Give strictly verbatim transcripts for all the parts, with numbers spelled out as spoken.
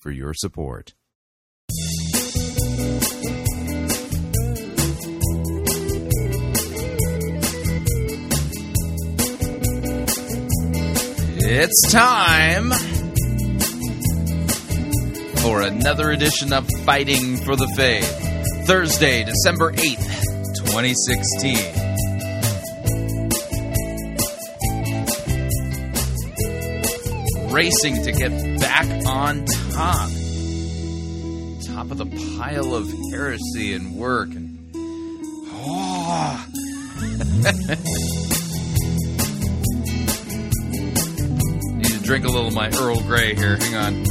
for your support. It's time for another edition of Fighting for the Faith, Thursday, December eighth, twenty sixteen. Racing to get back on top. Top of the pile of heresy and work. And, oh. Need to drink a little of my Earl Grey here. Hang on.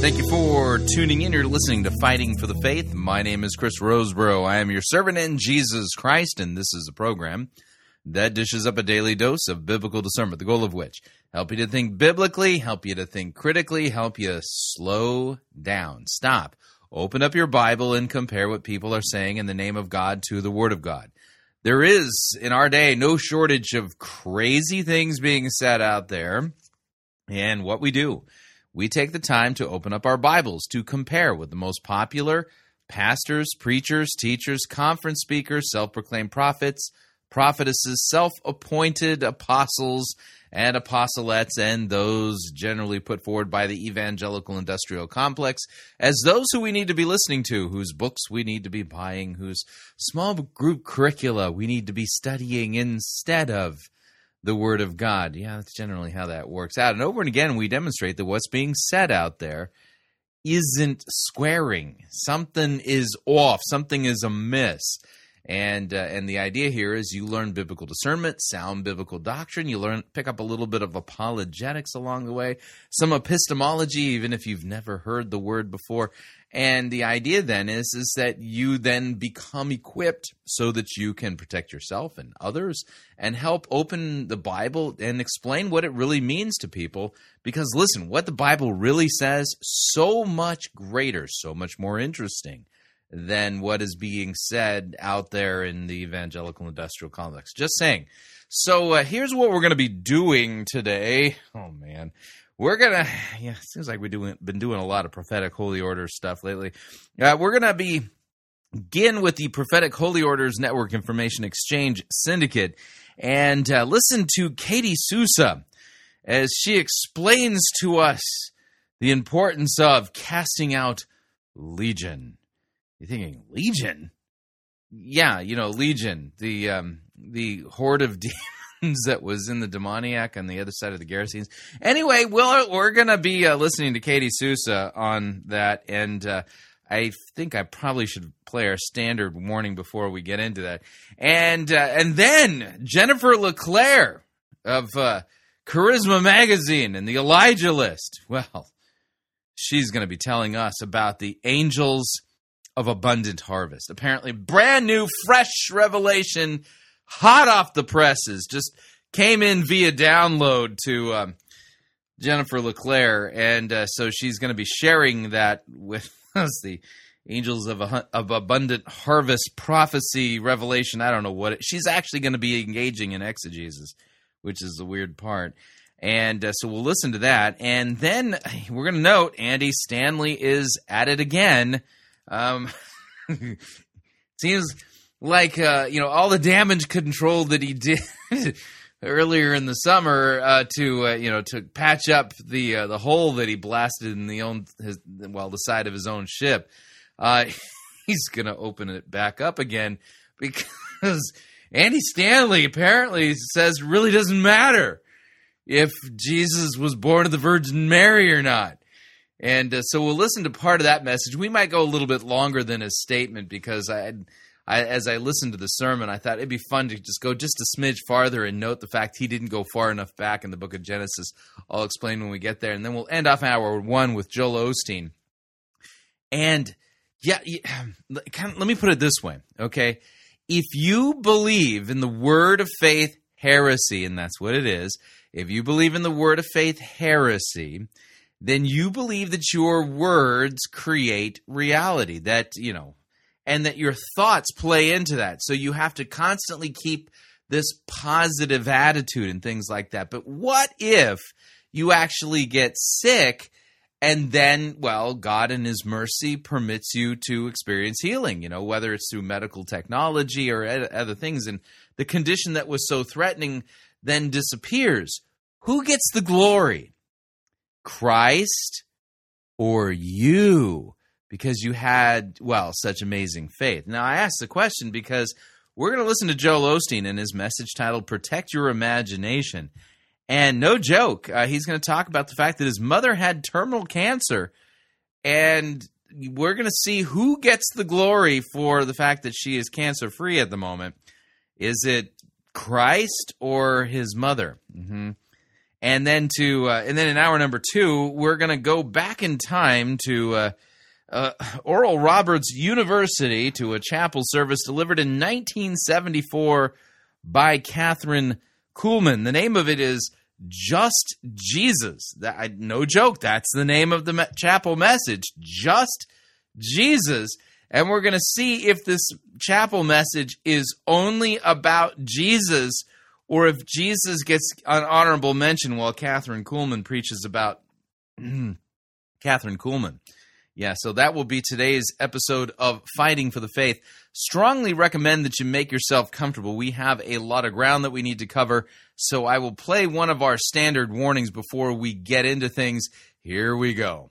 Thank you for tuning in. You're listening to Fighting for the Faith. My name is Chris Roseborough. I am your servant in Jesus Christ, and this is a program that dishes up a daily dose of biblical discernment, the goal of which, help you to think biblically, help you to think critically, help you slow down, stop, open up your Bible and compare what people are saying in the name of God to the Word of God. There is, in our day, no shortage of crazy things being said out there, and what we do. We take the time to open up our Bibles to compare with the most popular pastors, preachers, teachers, conference speakers, self-proclaimed prophets, prophetesses, self-appointed apostles and apostolettes, and those generally put forward by the evangelical industrial complex as those who we need to be listening to, whose books we need to be buying, whose small group curricula we need to be studying instead of the Word of God. Yeah, that's generally how that works out. And over and again, we demonstrate that what's being said out there isn't squaring. Something is off. Something is amiss. And uh, and the idea here is you learn biblical discernment, sound biblical doctrine. You learn pick up a little bit of apologetics along the way, some epistemology, even if you've never heard the word before. And the idea then is, is that you then become equipped so that you can protect yourself and others and help open the Bible and explain what it really means to people. Because listen, what the Bible really says, so much greater, so much more interesting than what is being said out there in the evangelical industrial complex. Just saying. So uh, here's what we're going to be doing today. Oh, man. We're going to... Yeah, it seems like we've doing, been doing a lot of prophetic holy orders stuff lately. Uh, we're going to be begin with the Prophetic Holy Orders Network Information Exchange Syndicate. And uh, listen to Katie Souza as she explains to us the importance of casting out Legion. You're thinking, Legion? Yeah, you know, Legion, the um, the horde of demons that was in the demoniac on the other side of the Gerasenes. Anyway, we'll, we're going to be uh, listening to Katie Souza on that, and uh, I think I probably should play our standard warning before we get into that. And, uh, and then Jennifer LeClaire of uh, Charisma Magazine and the Elijah List. Well, she's going to be telling us about the Angels of Abundant Harvest. Apparently, brand new, fresh revelation, hot off the presses, just came in via download to um, Jennifer LeClaire, and uh, so she's going to be sharing that with us, the Angels of, a, of Abundant Harvest prophecy revelation. I don't know what it, she's actually going to be engaging in exegesis, which is the weird part. And uh, so we'll listen to that, and then we're going to note Andy Stanley is at it again. Um, seems like, uh, you know, all the damage control that he did earlier in the summer uh, to, uh, you know, to patch up the uh, the hole that he blasted in the own, his, well, the side of his own ship. Uh, he's going to open it back up again because Andy Stanley apparently says it really doesn't matter if Jesus was born of the Virgin Mary or not. And uh, so we'll listen to part of that message. We might go a little bit longer than his statement because I I, as I listened to the sermon, I thought it'd be fun to just go just a smidge farther and note the fact he didn't go far enough back in the book of Genesis. I'll explain when we get there. And then we'll end off hour one with Joel Osteen. And yeah, kind of, let me put it this way, okay? If you believe in the word of faith heresy, and that's what it is, if you believe in the word of faith heresy, then you believe that your words create reality, that, you know, and that your thoughts play into that. So you have to constantly keep this positive attitude and things like that. But what if you actually get sick and then, well, God in his mercy permits you to experience healing, you know, whether it's through medical technology or other things. And the condition that was so threatening then disappears. Who gets the glory? Christ or you, because you had, well, such amazing faith. Now, I asked the question because we're going to listen to Joel Osteen in his message titled Protect Your Imagination. And no joke, uh, he's going to talk about the fact that his mother had terminal cancer, and we're going to see who gets the glory for the fact that she is cancer-free at the moment. Is it Christ or his mother? Mm-hmm. And then to, uh, and then in hour number two, we're going to go back in time to uh, uh, Oral Roberts University to a chapel service delivered in nineteen seventy-four by Kathryn Kuhlman. The name of it is Just Jesus. That, I, no joke, that's the name of the me- chapel message, Just Jesus. And we're going to see if this chapel message is only about Jesus, or if Jesus gets an honorable mention while Kathryn Kuhlman preaches about Kathryn Kuhlman. Yeah, so that will be today's episode of Fighting for the Faith. Strongly recommend that you make yourself comfortable. We have a lot of ground that we need to cover, so I will play one of our standard warnings before we get into things. Here we go.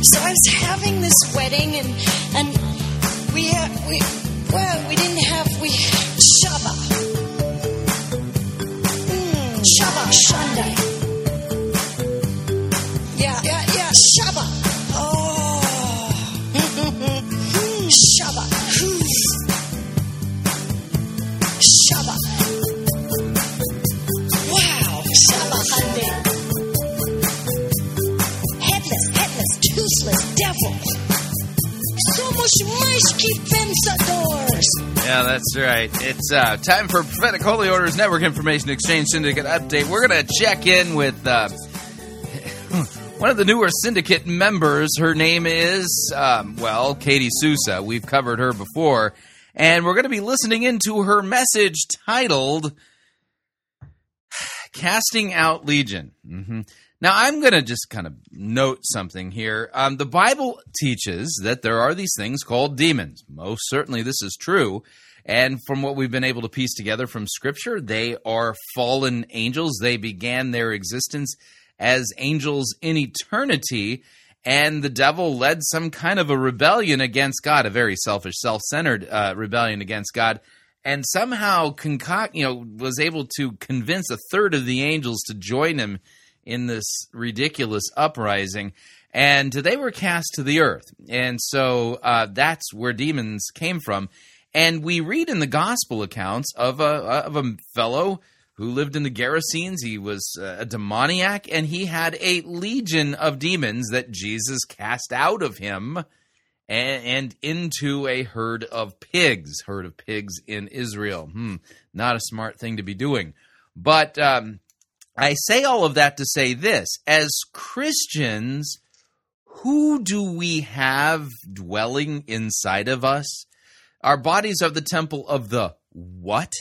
So I was having this wedding, and and we had, we well we didn't have we Shabbat, mm, Shabbat Sunday, yeah yeah yeah Shabbat, oh Shabbat Shabbat, wow Shabbat Sunday. Yeah, that's right. It's uh, time for Prophetic Holy Orders Network Information Exchange Syndicate update. We're going to check in with uh, one of the newer syndicate members. Her name is, um, well, Katie Souza. We've covered her before. And we're going to be listening into her message titled Casting Out Legion. Mm-hmm. Now, I'm going to just kind of note something here. Um, the Bible teaches that there are these things called demons. Most certainly this is true. And from what we've been able to piece together from Scripture, they are fallen angels. They began their existence as angels in eternity, and the devil led some kind of a rebellion against God, a very selfish, self-centered uh, rebellion against God, and somehow concoct, you know, was able to convince a third of the angels to join him in this ridiculous uprising, and they were cast to the earth. And so uh, that's where demons came from. And we read in the gospel accounts of a, of a fellow who lived in the Gerasenes. He was a demoniac, and he had a legion of demons that Jesus cast out of him and, and into a herd of pigs, herd of pigs in Israel. Hmm, not a smart thing to be doing. But Um, I say all of that to say this: as Christians, who do we have dwelling inside of us? Our bodies are the temple of the what?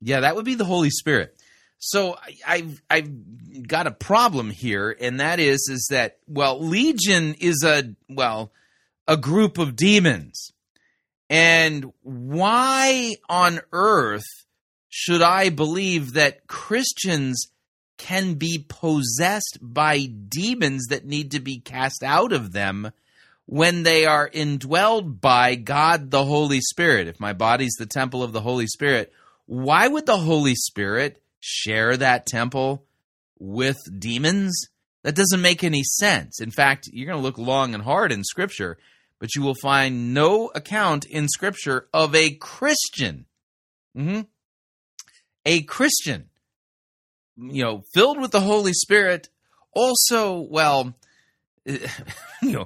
Yeah, that would be the Holy Spirit. So I, I've, I've got a problem here, and that is, is that, well, Legion is a, well, a group of demons. And why on earth should I believe that Christians can be possessed by demons that need to be cast out of them when they are indwelled by God the Holy Spirit? If my body's the temple of the Holy Spirit, why would the Holy Spirit share that temple with demons? That doesn't make any sense. In fact, you're going to look long and hard in Scripture, but you will find no account in Scripture of a Christian, mm-hmm. a Christian, you know, filled with the Holy Spirit, also, well, you know,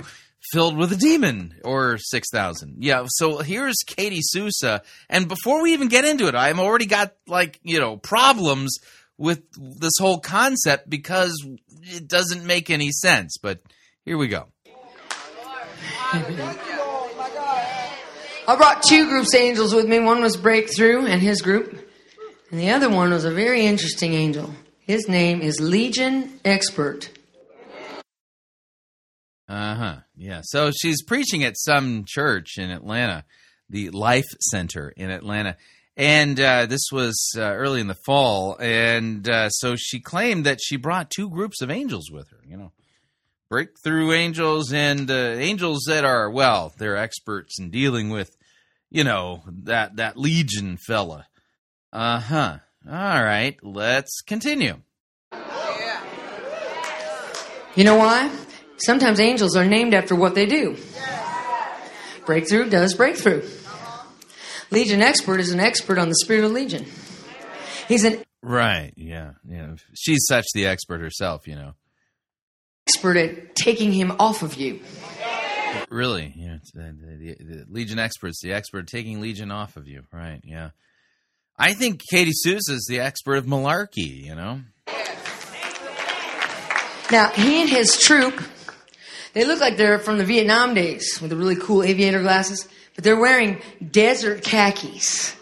filled with a demon or six thousand. Yeah, so here's Katie Souza. And before we even get into it, I've already got, like, you know, problems with this whole concept because it doesn't make any sense. But here we go. I brought two groups of angels with me. One was Breakthrough and his group. And the other one was a very interesting angel. His name is Legion Expert. Uh-huh. Yeah. So she's preaching at some church in Atlanta, the Life Center in Atlanta. And uh, this was uh, early in the fall. And uh, so she claimed that she brought two groups of angels with her, you know, breakthrough angels and uh, angels that are, well, they're experts in dealing with, you know, that, that Legion fella. Uh-huh. All right. Let's continue. You know why? Sometimes angels are named after what they do. Breakthrough does breakthrough. Legion Expert is an expert on the spirit of Legion. He's an... Right, yeah. yeah. She's such the expert herself, you know. Expert at taking him off of you. Really? Yeah. The, the, the Legion Expert's the expert taking Legion off of you. Right, yeah. I think Katie Souza's the expert of malarkey, you know. Now, he and his troop... They look like they're from the Vietnam days with the really cool aviator glasses, but they're wearing desert khakis.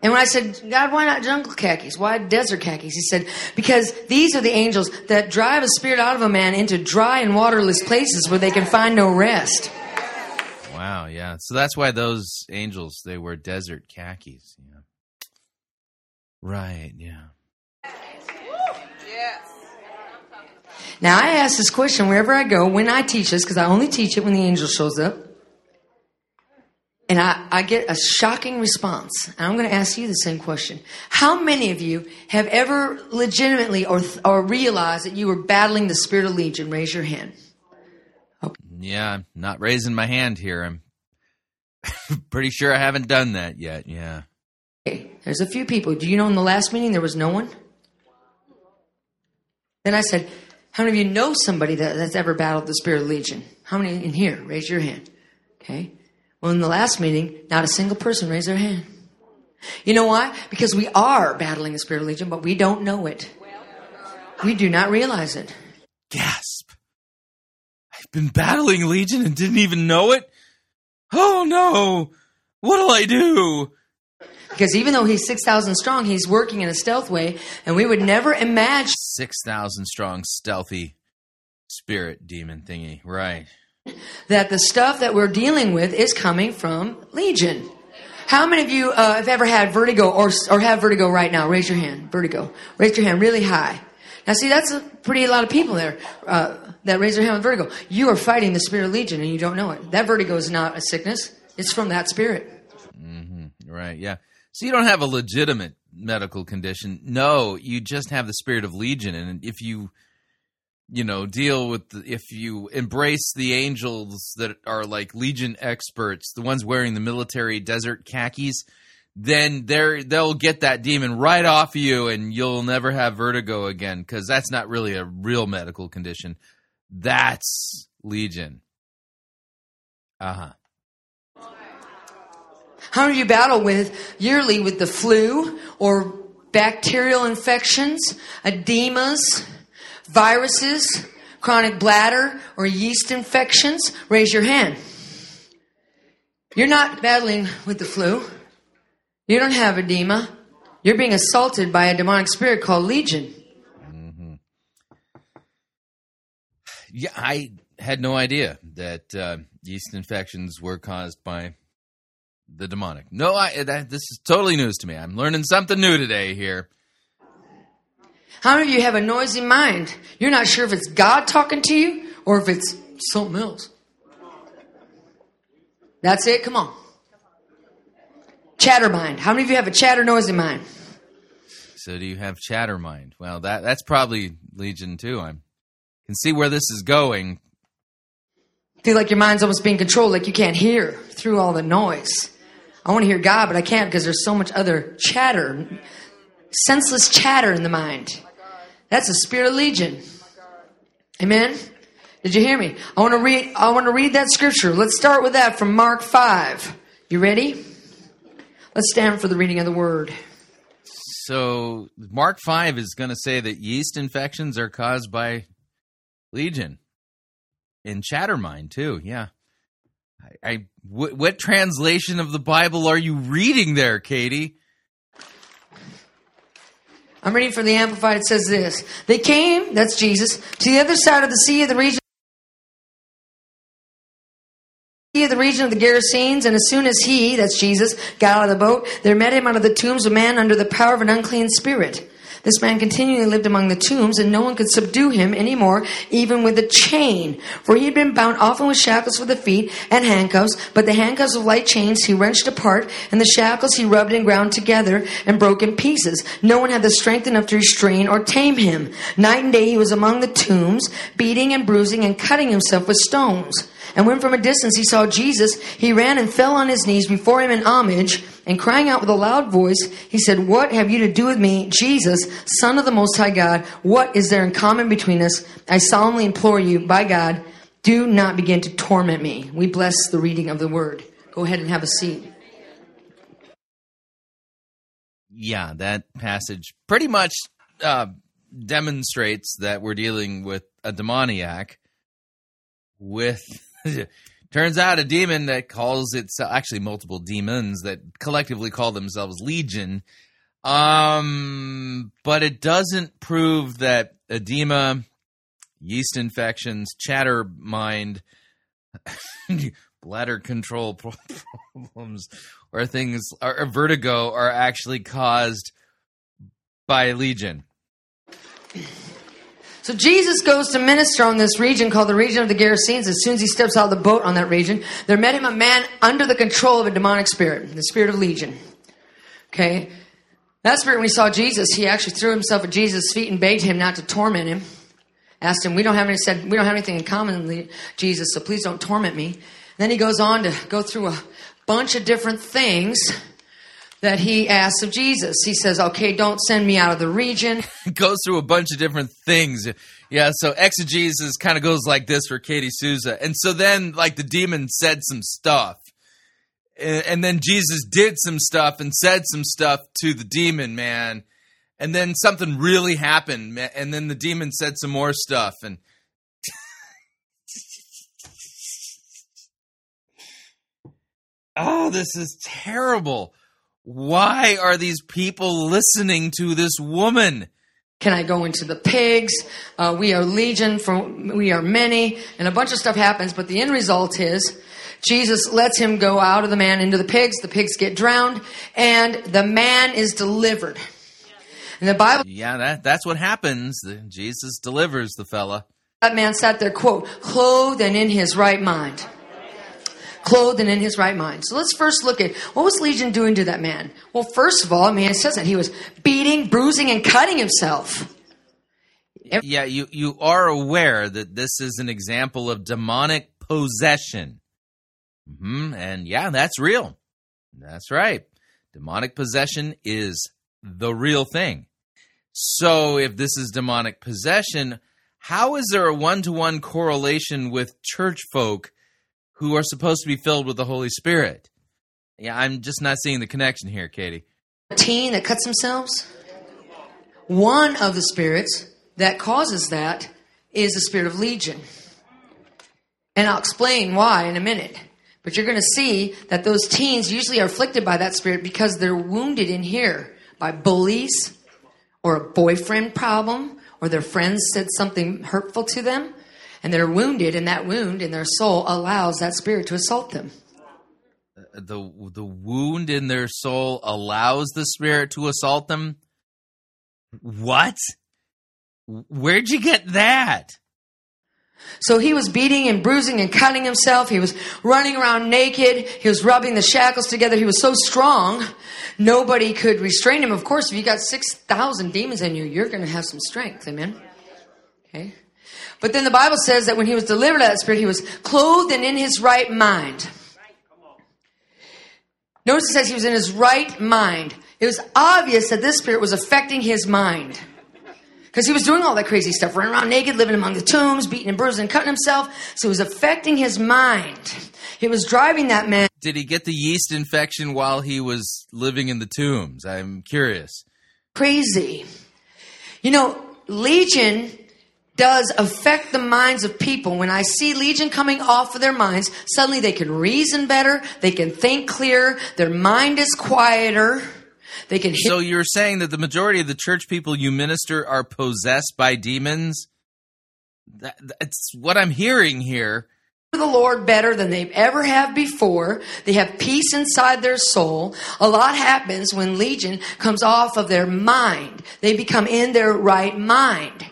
And when I said, God, why not jungle khakis? Why desert khakis? He said, because these are the angels that drive a spirit out of a man into dry and waterless places where they can find no rest. Wow, yeah. So that's why those angels, they wear desert khakis. Yeah. Right, yeah. Now, I ask this question wherever I go, when I teach this, because I only teach it when the angel shows up. And I, I get a shocking response. And I'm going to ask you the same question. How many of you have ever legitimately or or realized that you were battling the spirit of Legion? Raise your hand. Okay. Yeah, I'm not raising my hand here. I'm pretty sure I haven't done that yet, yeah. Okay, there's a few people. Do you know in the last meeting there was no one? Then I said... How many of you know somebody that, that's ever battled the spirit of Legion? How many in here? Raise your hand. Okay. Well, in the last meeting, not a single person raised their hand. You know why? Because we are battling the spirit of Legion, but we don't know it. We do not realize it. Gasp. I've been battling Legion and didn't even know it? Oh, no. What'll I do? Because even though he's six thousand strong, he's working in a stealth way, and we would never imagine... six thousand strong, stealthy spirit demon thingy, right. That the stuff that we're dealing with is coming from Legion. How many of you uh, have ever had vertigo or or have vertigo right now? Raise your hand, vertigo. Raise your hand really high. Now, see, that's a pretty a lot of people there uh, that raise their hand with vertigo. You are fighting the spirit of Legion, and you don't know it. That vertigo is not a sickness. It's from that spirit. Mm-hmm. Right, yeah. So you don't have a legitimate medical condition. No, you just have the spirit of Legion. And if you, you know, deal with, the, if you embrace the angels that are like Legion experts, the ones wearing the military desert khakis, then they're, they'll get that demon right off of you and you'll never have vertigo again because that's not really a real medical condition. That's Legion. Uh-huh. How many of you battle with yearly with the flu or bacterial infections, edemas, viruses, chronic bladder, or yeast infections, raise your hand. You're not battling with the flu. You don't have edema. You're being assaulted by a demonic spirit called Legion. Mm-hmm. Yeah, I had no idea that uh, yeast infections were caused by the demonic. No, I, that, this is totally news to me. I'm learning something new today here. How many of you have a noisy mind? You're not sure if it's God talking to you or if it's something else. That's it. Come on. Chatter mind. How many of you have a chatter noisy mind? So do you have chatter mind? Well, that that's probably Legion too. I can see where this is going. Feel like your mind's almost being controlled, like you can't hear through all the noise. I want to hear God, but I can't because there's so much other chatter, senseless chatter in the mind. That's a spirit of Legion. Amen. Did you hear me? I want to read. I want to read that scripture. Let's start with that from Mark five. You ready? Let's stand for the reading of the word. So Mark five is going to say that yeast infections are caused by Legion and Chattermind too. Yeah. I, I w- what translation of the Bible are you reading there, Katie? I'm reading from the Amplified. It says this: They came, that's Jesus, to the other side of the sea of the region. Of the region of the Gerasenes, and as soon as he, that's Jesus, got out of the boat, there met him out of the tombs a man under the power of an unclean spirit. This man continually lived among the tombs, and no one could subdue him anymore, even with a chain. For he had been bound often with shackles for the feet and handcuffs, but the handcuffs of light chains he wrenched apart, and the shackles he rubbed and ground together and broke in pieces. No one had the strength enough to restrain or tame him. Night and day he was among the tombs, beating and bruising and cutting himself with stones. And when from a distance he saw Jesus, he ran and fell on his knees before him in homage, and crying out with a loud voice, he said, "What have you to do with me, Jesus, Son of the Most High God? What is there in common between us? I solemnly implore you, by God, do not begin to torment me." We bless the reading of the word. Go ahead and have a seat. Yeah, that passage pretty much uh, demonstrates that we're dealing with a demoniac with... Turns out a demon that calls itself, actually multiple demons that collectively call themselves Legion. Um, but it doesn't prove that edema, yeast infections, chatter mind, bladder control problems, or things, or vertigo are actually caused by Legion. So Jesus goes to minister on this region called the region of the Gerasenes. As soon as he steps out of the boat on that region, there met him a man under the control of a demonic spirit, the spirit of Legion. Okay? That spirit, when he saw Jesus, he actually threw himself at Jesus' feet and begged him not to torment him. Asked him, we don't have any, said, we don't have anything in common, Jesus, so please don't torment me. And then he goes on to go through a bunch of different things that he asks of Jesus. He says, okay, don't send me out of the region. Goes through a bunch of different things. Yeah, so exegesis kind of goes like this for Katie Souza. And so then, like, the demon said some stuff. And, and then Jesus did some stuff and said some stuff to the demon, man. And then something really happened. And then the demon said some more stuff. And oh, this is terrible. Why are these people listening to this woman? Can I go into the pigs? Uh, we are legion, for we are many, and a bunch of stuff happens. But the end result is Jesus lets him go out of the man into the pigs. The pigs get drowned, and the man is delivered. And the Bible, yeah, that, that's what happens. Jesus delivers the fella. That man sat there, quote, clothed and in his right mind. Clothed and in his right mind. So let's first look at what was Legion doing to that man? Well, first of all, I mean, it says that he was beating, bruising, and cutting himself. Every- yeah, you, you are aware that this is an example of demonic possession. Mm-hmm. And yeah, that's real. That's right. Demonic possession is the real thing. So if this is demonic possession, how is there a one-to-one correlation with church folk who are supposed to be filled with the Holy Spirit? Yeah, I'm just not seeing the connection here, Katie. A teen that cuts themselves? One of the spirits that causes that is the spirit of Legion. And I'll explain why in a minute. But you're going to see that those teens usually are afflicted by that spirit because they're wounded in here by bullies or a boyfriend problem, or their friends said something hurtful to them, and they're wounded, and that wound in their soul allows that spirit to assault them. The the wound in their soul allows the spirit to assault them? What? Where'd you get that? So he was beating and bruising and cutting himself. He was running around naked. He was rubbing the shackles together. He was so strong, nobody could restrain him. Of course, if you got six thousand demons in you, you're going to have some strength. Amen? Okay. But then the Bible says that when he was delivered out of that spirit, he was clothed and in his right mind. Notice it says he was in his right mind. It was obvious that this spirit was affecting his mind. Because he was doing all that crazy stuff, running around naked, living among the tombs, beating and bruising, cutting himself. So it was affecting his mind. It was driving that man. Did he get the yeast infection while he was living in the tombs? I'm curious. Crazy. You know, Legion does affect the minds of people. When I see Legion coming off of their minds, suddenly they can reason better. They can think clearer. Their mind is quieter. They can hit- so you're saying that the majority of the church people you minister are possessed by demons? That, that's what I'm hearing here. The Lord better than they ever have before. They have peace inside their soul. A lot happens when Legion comes off of their mind. They become in their right mind.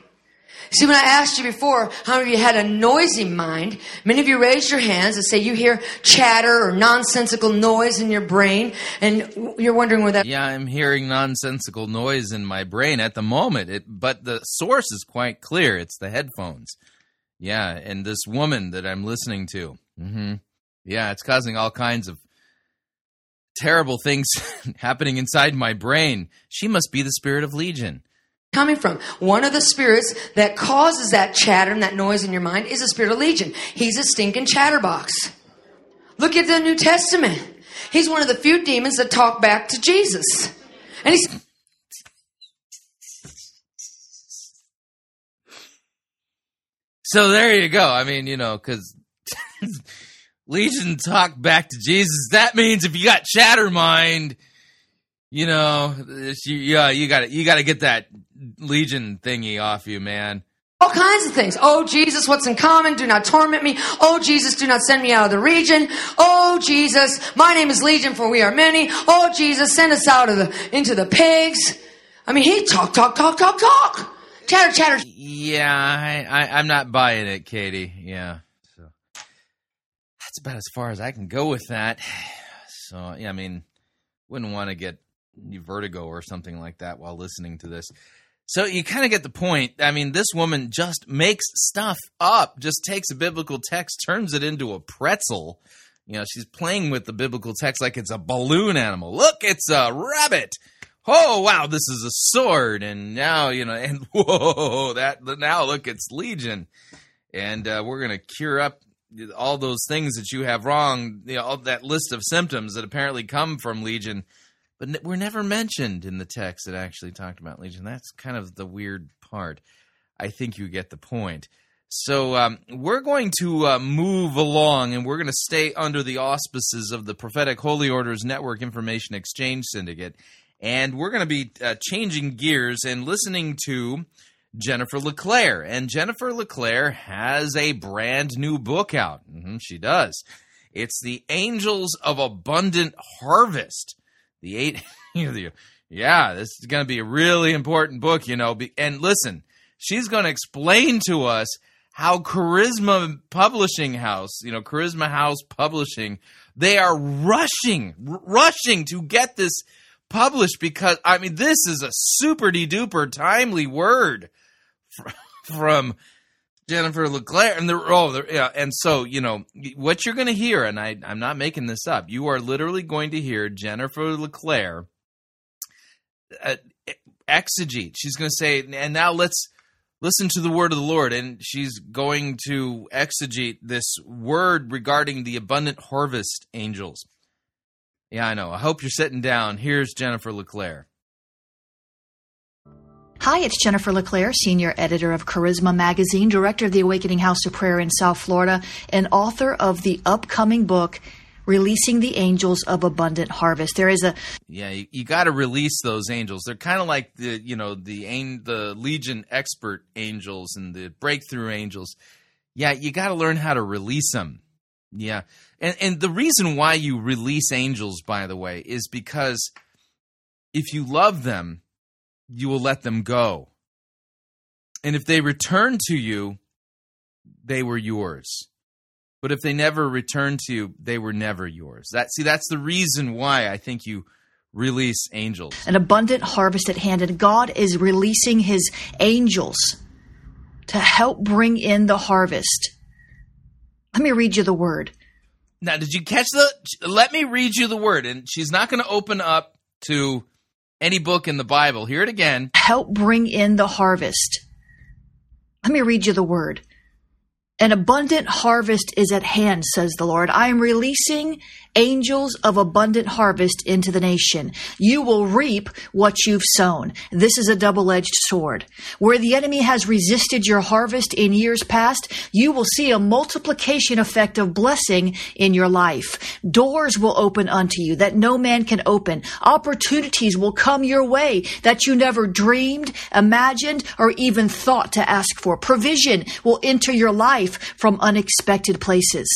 See, when I asked you before, how many of you had a noisy mind? Many of you raised your hands and say you hear chatter or nonsensical noise in your brain, and you're wondering where that... Yeah, I'm hearing nonsensical noise in my brain at the moment, it, but the source is quite clear. It's the headphones. Yeah, and this woman that I'm listening to. Mm-hmm. Yeah, it's causing all kinds of terrible things happening inside my brain. She must be the spirit of Legion. Coming from one of the spirits that causes that chatter and that noise in your mind is the spirit of Legion. He's a stinking chatterbox. Look at the New Testament. He's one of the few demons that talk back to Jesus. And he's... So there you go. I mean, you know, because Legion talk back to Jesus. That means if you got chatter mind, you know, you, yeah, you got you got to get that Legion thingy off you, man. All kinds of things. Oh, Jesus, what's in common? Do not torment me. Oh, Jesus, do not send me out of the region. Oh, Jesus, my name is Legion, for we are many. Oh, Jesus, send us out of the into the pigs. I mean, he talk, talk, talk, talk, talk. Chatter, chatter. Yeah, I, I, I'm not buying it, Katie. Yeah. So that's about as far as I can go with that. So, yeah, I mean, wouldn't want to get vertigo or something like that while listening to this. So you kind of get the point. I mean, this woman just makes stuff up, just takes a biblical text, turns it into a pretzel. You know, she's playing with the biblical text like it's a balloon animal. Look, it's a rabbit. Oh, wow, this is a sword. And now, you know, and whoa, that now look, it's Legion. And uh, we're going to cure up all those things that you have wrong, you know, all that list of symptoms that apparently come from Legion. But we're never mentioned in the text that actually talked about Legion. That's kind of the weird part. I think you get the point. So um, we're going to uh, move along, and we're going to stay under the auspices of the Prophetic Holy Orders Network Information Exchange Syndicate. And we're going to be uh, changing gears and listening to Jennifer LeClaire. And Jennifer LeClaire has a brand new book out. Mm-hmm, she does. It's The Angels of Abundant Harvest. The eight, yeah, this is going to be a really important book, you know. And listen, she's going to explain to us how Charisma Publishing House, you know, Charisma House Publishing, they are rushing, r- rushing to get this published because, I mean, this is a super-de-duper timely word from, from Jennifer LeClaire. And they're, oh, they're, yeah, and so, you know, what you're going to hear, and I, I'm not making this up, you are literally going to hear Jennifer LeClaire uh, exegete. She's going to say, and now let's listen to the word of the Lord. And she's going to exegete this word regarding the abundant harvest angels. Yeah, I know. I hope you're sitting down. Here's Jennifer LeClaire. Hi, it's Jennifer LeClaire, senior editor of Charisma Magazine, director of the Awakening House of Prayer in South Florida, and author of the upcoming book, Releasing the Angels of Abundant Harvest. There is a... Yeah, you, you got to release those angels. They're kind of like the, you know, the, the Legion expert angels and the breakthrough angels. Yeah, you got to learn how to release them. Yeah. And, and the reason why you release angels, by the way, is because if you love them, you will let them go. And if they return to you, they were yours. But if they never return to you, they were never yours. That, see, that's the reason why I think you release angels. An abundant harvest at hand, and God is releasing his angels to help bring in the harvest. Let me read you the word. Now, did you catch the... Let me read you the word. And she's not going to open up to... any book in the Bible. Hear it again. Help bring in the harvest. Let me read you the word. An abundant harvest is at hand, says the Lord. I am releasing angels of abundant harvest into the nation. You will reap what you've sown. This is a double-edged sword. Where the enemy has resisted your harvest in years past, you will see a multiplication effect of blessing in your life. Doors will open unto you that no man can open. Opportunities will come your way that you never dreamed, imagined, or even thought to ask for. Provision will enter your life from unexpected places.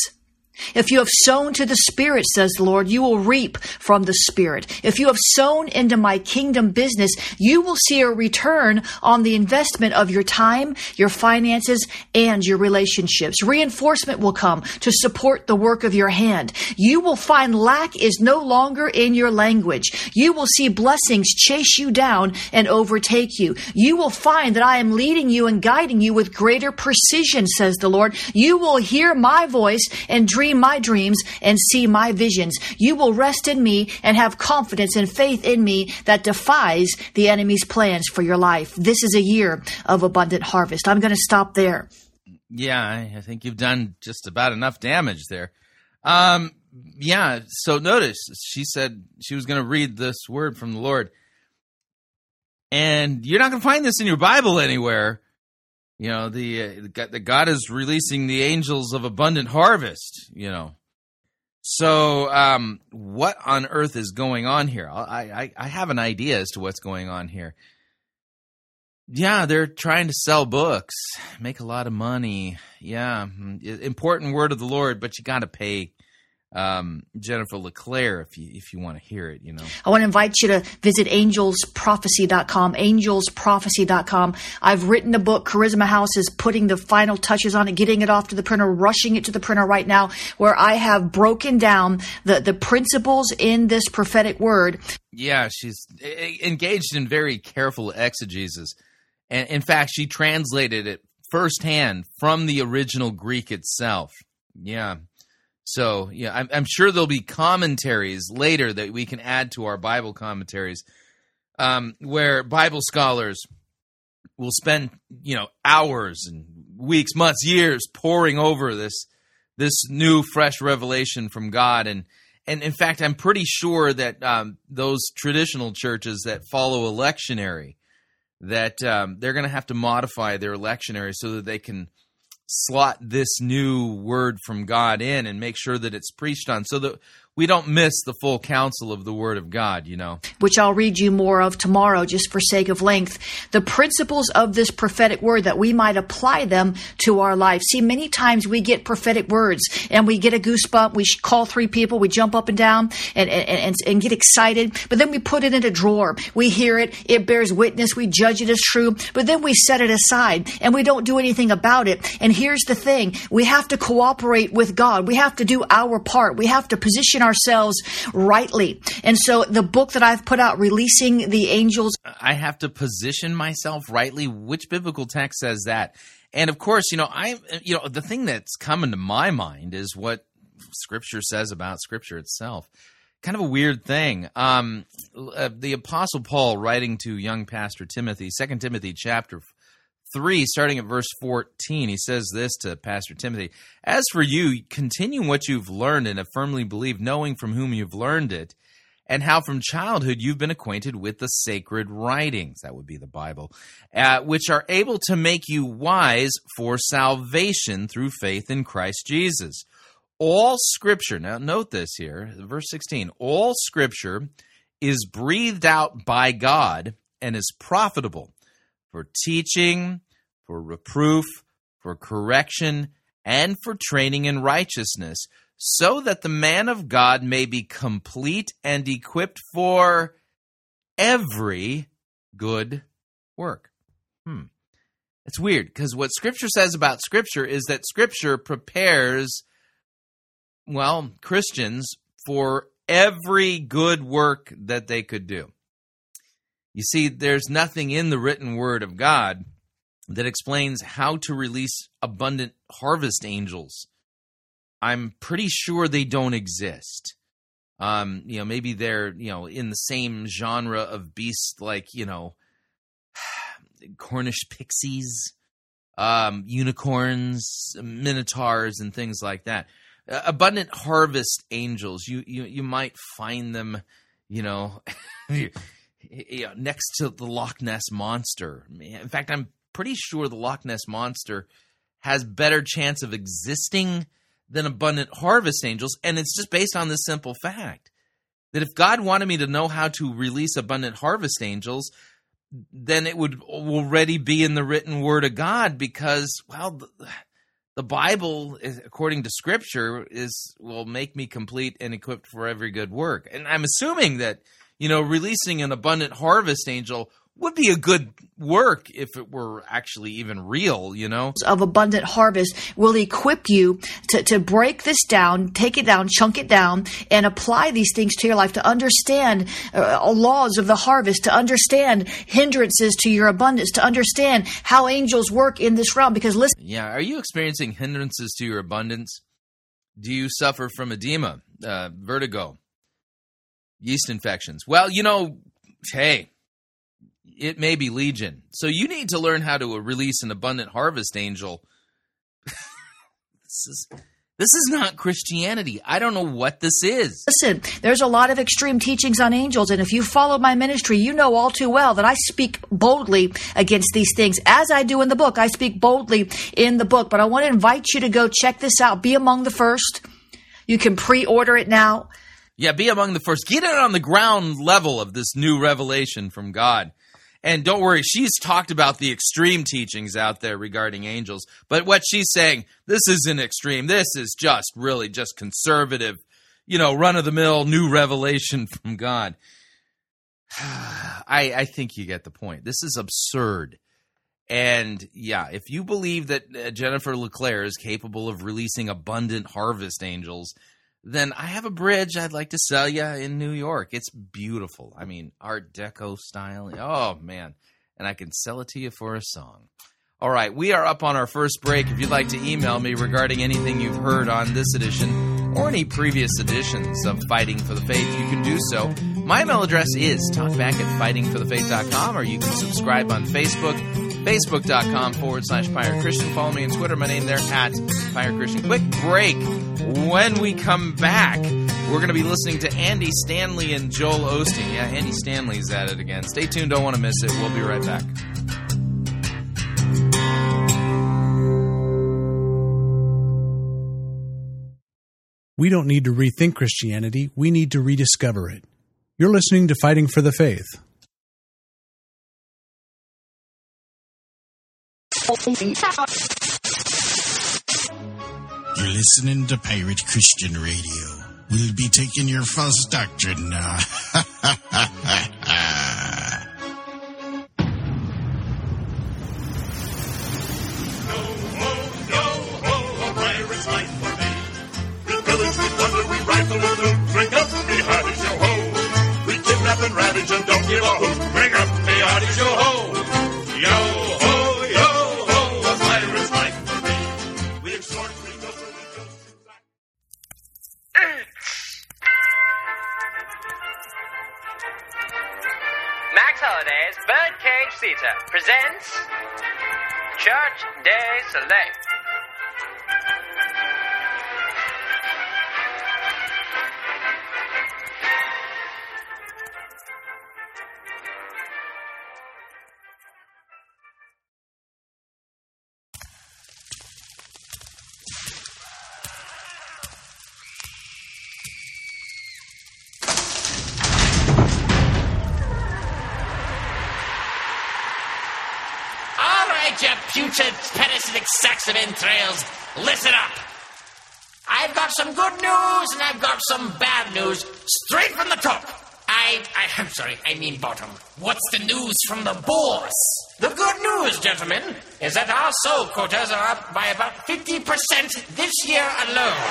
If you have sown to the Spirit, says the Lord, you will reap from the Spirit. If you have sown into my kingdom business, you will see a return on the investment of your time, your finances, and your relationships. Reinforcement will come to support the work of your hand. You will find lack is no longer in your language. You will see blessings chase you down and overtake you. You will find that I am leading you and guiding you with greater precision, says the Lord. You will hear my voice and dream my dreams and see my visions. You will rest in me and have confidence and faith in me that defies the enemy's plans for your life. This is a year of abundant harvest. I'm going to stop there. Yeah, I think you've done just about enough damage there. Um, yeah, so notice she said she was going to read this word from the Lord. And you're not going to find this in your Bible anywhere. You know, the, the God is releasing the angels of abundant harvest, you know. So um, what on earth is going on here? I, I, I have an idea as to what's going on here. Yeah, they're trying to sell books, make a lot of money. Yeah, important word of the Lord, but you got to pay Um, Jennifer LeClaire, if you if you want to hear it, you know. I want to invite you to visit angels prophecy dot com, angels prophecy dot com. I've written a book. Charisma House is putting the final touches on it, getting it off to the printer, rushing it to the printer right now, where I have broken down the, the principles in this prophetic word. Yeah, she's engaged in very careful exegesis. And in fact, she translated it firsthand from the original Greek itself. Yeah. So, yeah, I'm, I'm sure there'll be commentaries later that we can add to our Bible commentaries um, where Bible scholars will spend, you know, hours and weeks, months, years pouring over this this new, fresh revelation from God. And, and in fact, I'm pretty sure that um, those traditional churches that follow a lectionary, that um, they're going to have to modify their lectionary so that they can slot this new word from God in and make sure that it's preached on so that we don't miss the full counsel of the word of God, you know. Which I'll read you more of tomorrow, just for sake of length. The principles of this prophetic word that we might apply them to our life. See, many times we get prophetic words and we get a goosebump. We call three people, we jump up and down and, and, and, and get excited. But then we put it in a drawer. We hear it. It bears witness. We judge it as true. But then we set it aside and we don't do anything about it. And here's the thing. We have to cooperate with God. We have to do our part. We have to position ourselves rightly. And so the book that I've put out, Releasing the Angels. I have to position myself rightly. Which biblical text says that? And of course, you know, I, you know, the thing that's coming to my mind is what Scripture says about Scripture itself. Kind of a weird thing. Um, uh, the Apostle Paul writing to young Pastor Timothy, Second Timothy chapter three, starting at verse fourteen, he says this to Pastor Timothy, "As for you, continue what you've learned and have firmly believed, knowing from whom you've learned it, and how from childhood you've been acquainted with the sacred writings, that would be the Bible, uh, which are able to make you wise for salvation through faith in Christ Jesus. All Scripture, now note this here, verse sixteen, all Scripture is breathed out by God and is profitable for teaching, for reproof, for correction, and for training in righteousness, so that the man of God may be complete and equipped for every good work. Hmm. It's weird, because what Scripture says about Scripture is that Scripture prepares, well, Christians for every good work that they could do. You see, there's nothing in the written Word of God that explains how to release abundant harvest angels. I'm pretty sure they don't exist. Um, you know, maybe they're, you know, in the same genre of beasts like, you know, Cornish pixies, um, unicorns, minotaurs, and things like that. Uh, abundant harvest angels. You you you might find them, you know, you know, next to the Loch Ness Monster. In fact, I'm pretty sure the Loch Ness Monster has better chance of existing than abundant harvest angels, and it's just based on this simple fact that if God wanted me to know how to release abundant harvest angels, then it would already be in the written Word of God, because, well, the Bible, according to Scripture, is will make me complete and equipped for every good work. And I'm assuming that, you know, releasing an abundant harvest angel would be a good work if it were actually even real, you know. Of abundant harvest will equip you to, to break this down, take it down, chunk it down, and apply these things to your life, to understand uh, laws of the harvest, to understand hindrances to your abundance, to understand how angels work in this realm. Because listen, yeah, are you experiencing hindrances to your abundance? Do you suffer from edema, uh, vertigo, yeast infections? Well, you know, hey, it may be Legion. So you need to learn how to release an abundant harvest angel. This is this is not Christianity. I don't know what this is. Listen, there's a lot of extreme teachings on angels, and if you follow my ministry, you know all too well that I speak boldly against these things, as I do in the book. I speak boldly in the book, but I want to invite you to go check this out. Be among the first. You can pre-order it now. Yeah, be among the first. Get it on the ground level of this new revelation from God. And don't worry, she's talked about the extreme teachings out there regarding angels. But what she's saying, this isn't extreme. This is just really just conservative, you know, run-of-the-mill new revelation from God. I, I think you get the point. This is absurd. And, yeah, if you believe that Jennifer LeClaire is capable of releasing abundant harvest angels, then I have a bridge I'd like to sell you in New York. It's beautiful. I mean, Art Deco style. Oh, man. And I can sell it to you for a song. All right, we are up on our first break. If you'd like to email me regarding anything you've heard on this edition or any previous editions of Fighting for the Faith, you can do so. My email address is talkback at fighting for the faith dot com, or you can subscribe on Facebook, facebook.com forward slash Pirate Christian. Follow me on Twitter. My name there at Pirate Christian. Quick break. When we come back, we're going to be listening to Andy Stanley and Joel Osteen. Yeah, Andy Stanley's at it again. Stay tuned. Don't want to miss it. We'll be right back. We don't need to rethink Christianity. We need to rediscover it. You're listening to Fighting for the Faith. You're listening to Pirate Christian Radio. We'll be taking your false doctrine now. No ho, no ho, a pirate's life for me. We're villains, we plunder, we rifle and loot. Drink up, me hearties, yo ho. We kidnap and ravage and don't give a hoot. Bring up, me hearties, yo ho, yo. Birdcage Theatre presents Church Day Select. at your putrid, parasitic sacks of entrails. Listen up. I've got some good news and I've got some bad news straight from the top. I, I, I'm sorry, I mean bottom. What's the news from the boss? The good news, gentlemen, is that our soul quotas are up by about fifty percent this year alone.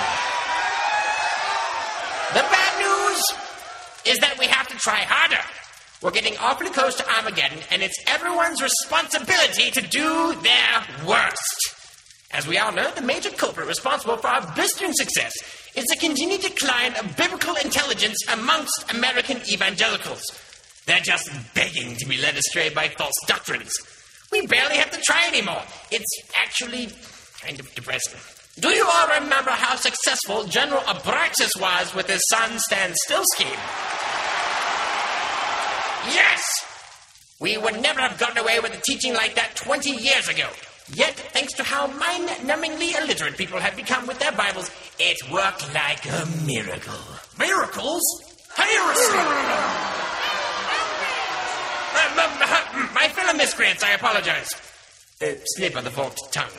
The bad news is that we have to try harder. We're getting awfully close to Armageddon, and it's everyone's responsibility to do their worst. As we all know, the major culprit responsible for our blistering success is the continued decline of biblical intelligence amongst American evangelicals. They're just begging to be led astray by false doctrines. We barely have to try anymore. It's actually kind of depressing. Do you all remember how successful General Abraxas was with his sun stand still scheme? Yes! We would never have gotten away with a teaching like that twenty years ago. Yet, thanks to how mind-numbingly illiterate people have become with their Bibles, it worked like a miracle. Miracles? Heresy! My fellow miscreants, I apologize. Uh, slip of the forked tongue.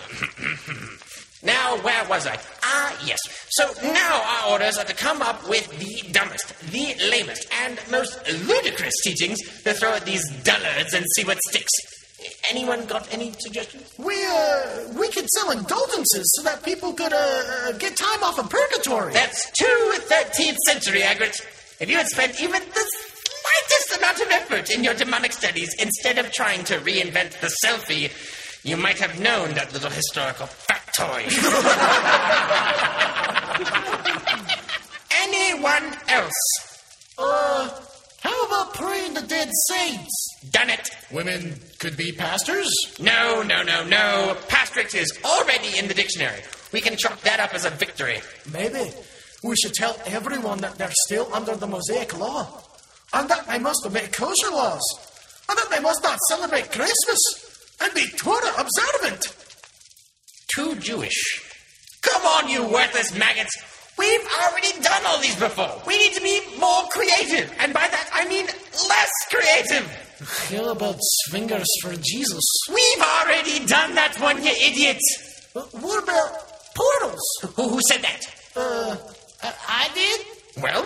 Now, where was I? Ah, yes. So now our orders are to come up with the dumbest, the lamest, and most ludicrous teachings to throw at these dullards and see what sticks. Anyone got any suggestions? We, uh, we could sell indulgences so that people could, uh, get time off of purgatory. That's true thirteenth century, Agret. If you had spent even the slightest amount of effort in your demonic studies instead of trying to reinvent the selfie, you might have known that little historical factoid. Anyone else? Uh... How about praying to dead saints? Done it. Women could be pastors? No, no, no, no. Pastrix is already in the dictionary. We can chalk that up as a victory. Maybe. We should tell everyone that they're still under the Mosaic law. And that they must obey kosher laws. And that they must not celebrate Christmas. And be Torah observant. Too Jewish. Come on, you worthless maggots. We've already done all these before. We need to be more creative. And by that, I mean less creative. How about swingers for Jesus? We've already done that one, you idiot. What about portals? Who, who said that? Uh, I did. Well,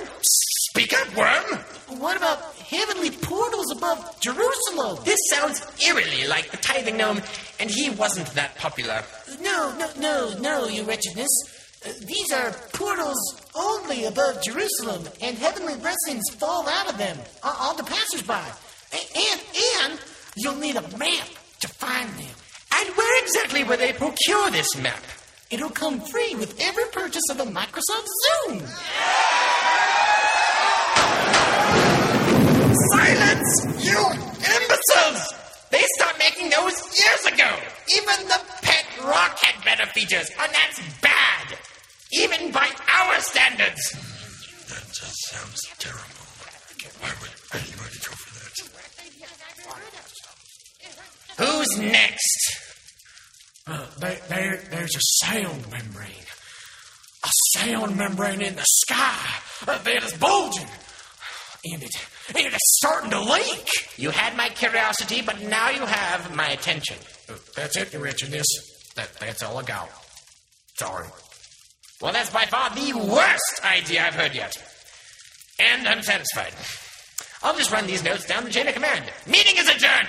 speak up, worm. What about heavenly portals above Jerusalem? This sounds eerily like the tithing gnome, and he wasn't that popular. No, no, no, no, you wretchedness. Uh, these are portals only above Jerusalem, and heavenly blessings fall out of them on, on the passersby. And, and you'll need a map to find them. And where exactly will they procure this map? It'll come free with every purchase of a Microsoft Zoom. Silence, you imbeciles! They stopped making those years ago. Even the pet rock had better features, and that's bad. Even by our standards. That just sounds terrible. Why would anybody go for that? Who's next? Uh, there, there, there's a sound membrane. A sound membrane in the sky uh, that is bulging. And it, and it's starting to leak. You had my curiosity, but now you have my attention. Uh, that's it, your wretchedness. That, that's all I got. Sorry. Well, that's by far the worst idea I've heard yet. And I'm satisfied. I'll just run these notes down the chain of command. Meeting is adjourned!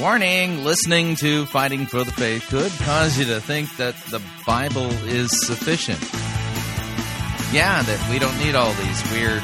Warning, listening to Fighting for the Faith could cause you to think that the Bible is sufficient. Yeah, that we don't need all these weird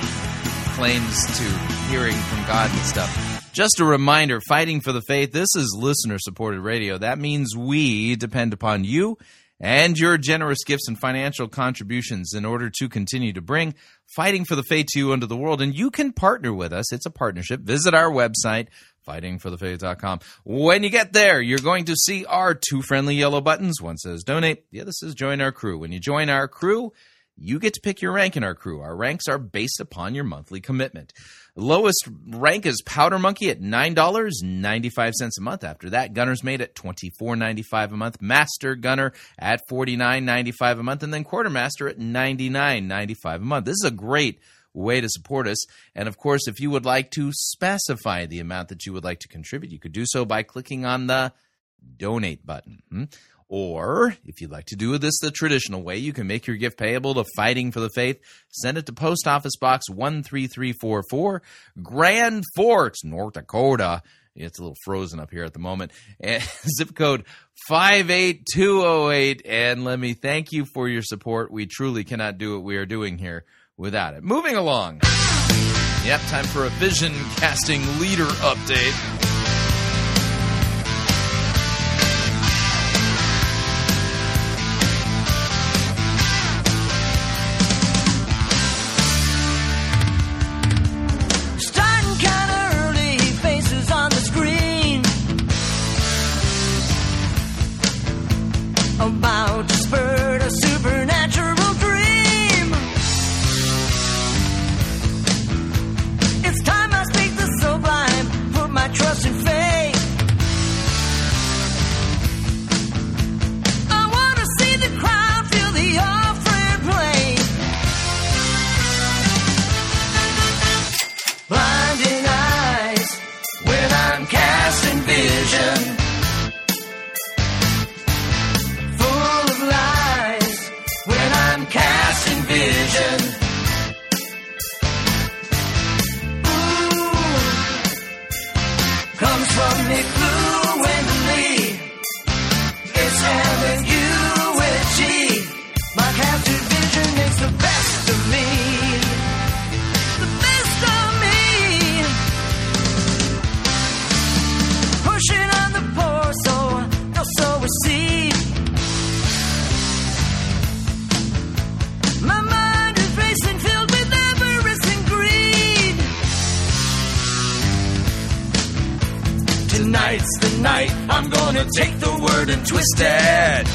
claims to hearing from God and stuff. Just a reminder, Fighting for the Faith, this is listener-supported radio. That means we depend upon you and your generous gifts and financial contributions in order to continue to bring Fighting for the Faith to you into the world. And you can partner with us. It's a partnership. Visit our website, fighting for the faith dot com. When you get there, you're going to see our two friendly yellow buttons. One says donate, the other says join our crew. When you join our crew, you get to pick your rank in our crew. Our ranks are based upon your monthly commitment. Lowest rank is Powder Monkey at nine dollars and ninety-five cents a month. After that, Gunner's Mate at twenty-four dollars and ninety-five cents a month. Master Gunner at forty-nine dollars and ninety-five cents a month. And then Quartermaster at ninety-nine dollars and ninety-five cents a month. This is a great way to support us. And of course, if you would like to specify the amount that you would like to contribute, you could do so by clicking on the donate button. Or if you'd like to do this the traditional way, you can make your gift payable to Fighting for the Faith. Send it to Post Office Box one three three four four, Grand Forks, North Dakota. It's a little frozen up here at the moment. And zip code five eight two oh eight. And let me thank you for your support. We truly cannot do what we are doing here without it. Moving along. Yep, time for a vision casting leader update. Starting kind of early, faces on the screen. About to spurt a supernatural. Trust and faith. I want to see the crowd feel the offering play. Blinding eyes when I'm casting vision. Full of lies when I'm casting vision. From Nick Blue and Lee, it's having you with G. My captive vision makes the best of me, the best of me. Pushing on the poor, so they'll sow a seed. My mind is racing, filled with everything greed. Tonight's the night I'm gonna take the word and twist it.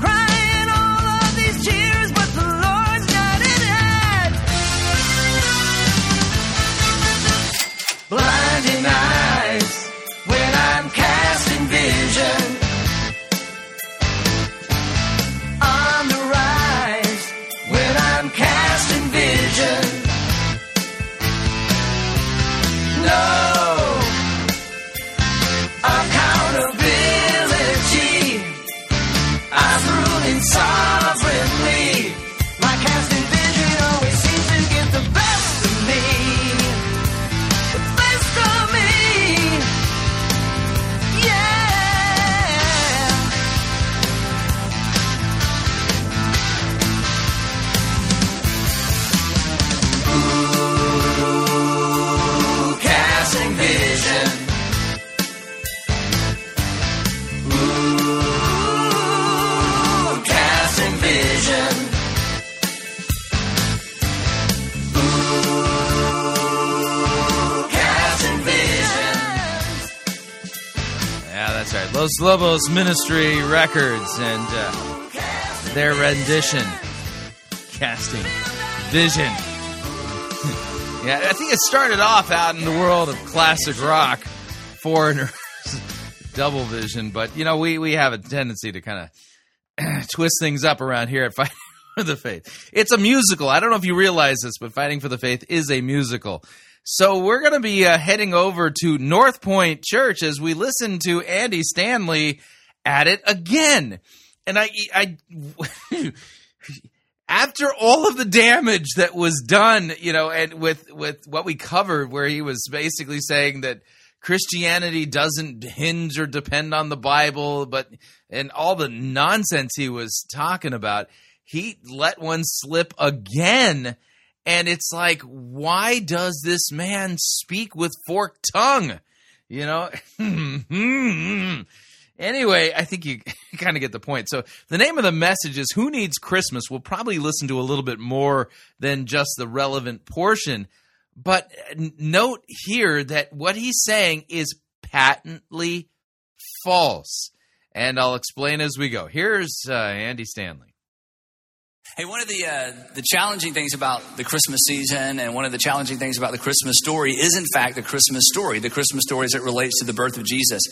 Crying all of these tears, but the Lord's got it had. Blinding eyes when I'm casting vision. On the rise when I'm casting vision. No, I'll count a bit. Los Lobos Ministry Records and uh, their rendition, Casting Vision. Yeah, I think it started off out in the world of classic rock, Foreigners, Double Vision, but, you know, we, we have a tendency to kind of twist things up around here at Fighting for the Faith. It's a musical. I don't know if you realize this, but Fighting for the Faith is a musical. So we're going to be uh, heading over to North Point Church as we listen to Andy Stanley at it again. And I, I after all of the damage that was done, you know, and with, with what we covered, where he was basically saying that Christianity doesn't hinge or depend on the Bible, but and all the nonsense he was talking about, he let one slip again. And it's like, why does this man speak with forked tongue? You know? Anyway, I think you kind of get the point. So the name of the message is Who Needs Christmas? We'll probably listen to a little bit more than just the relevant portion. But note here that what he's saying is patently false. And I'll explain as we go. Here's uh, Andy Stanley. Hey, one of the uh, the challenging things about the Christmas season and one of the challenging things about the Christmas story is, in fact, the Christmas story, the Christmas story as it relates to the birth of Jesus,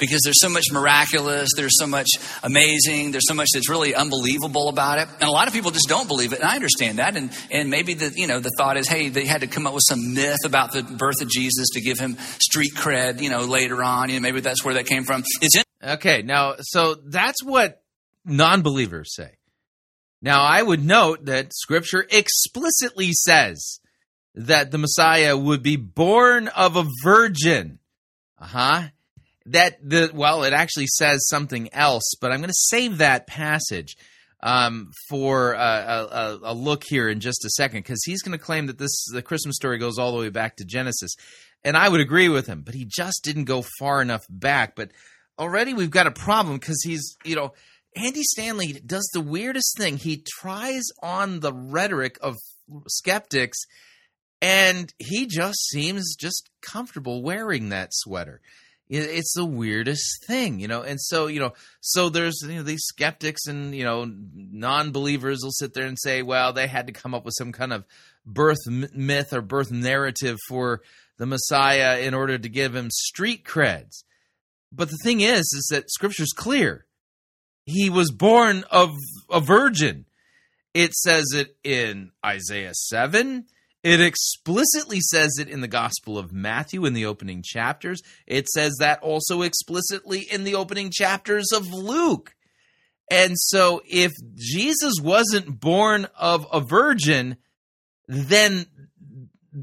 because there's so much miraculous, there's so much amazing, there's so much that's really unbelievable about it. And a lot of people just don't believe it, and I understand that. And and maybe the you know the thought is, hey, they had to come up with some myth about the birth of Jesus to give him street cred, you know, later on. You know, maybe that's where that came from. It's in- okay, now, so that's what non-believers say. Now, I would note that Scripture explicitly says that the Messiah would be born of a virgin. Uh-huh. That the well, it actually says something else, but I'm going to save that passage um, for uh, a, a look here in just a second, because he's going to claim that this the Christmas story goes all the way back to Genesis, and I would agree with him, but he just didn't go far enough back. But already we've got a problem because he's, you know. Andy Stanley does the weirdest thing. He tries on the rhetoric of skeptics, and he just seems just comfortable wearing that sweater. It's the weirdest thing, you know. And so, you know, so there's you know, these skeptics and, you know, non-believers will sit there and say, well, they had to come up with some kind of birth myth or birth narrative for the Messiah in order to give him street creds. But the thing is, is that Scripture's clear. He was born of a virgin. It says it in Isaiah seven. It explicitly says it in the Gospel of Matthew in the opening chapters. It says that also explicitly in the opening chapters of Luke. And so if Jesus wasn't born of a virgin, then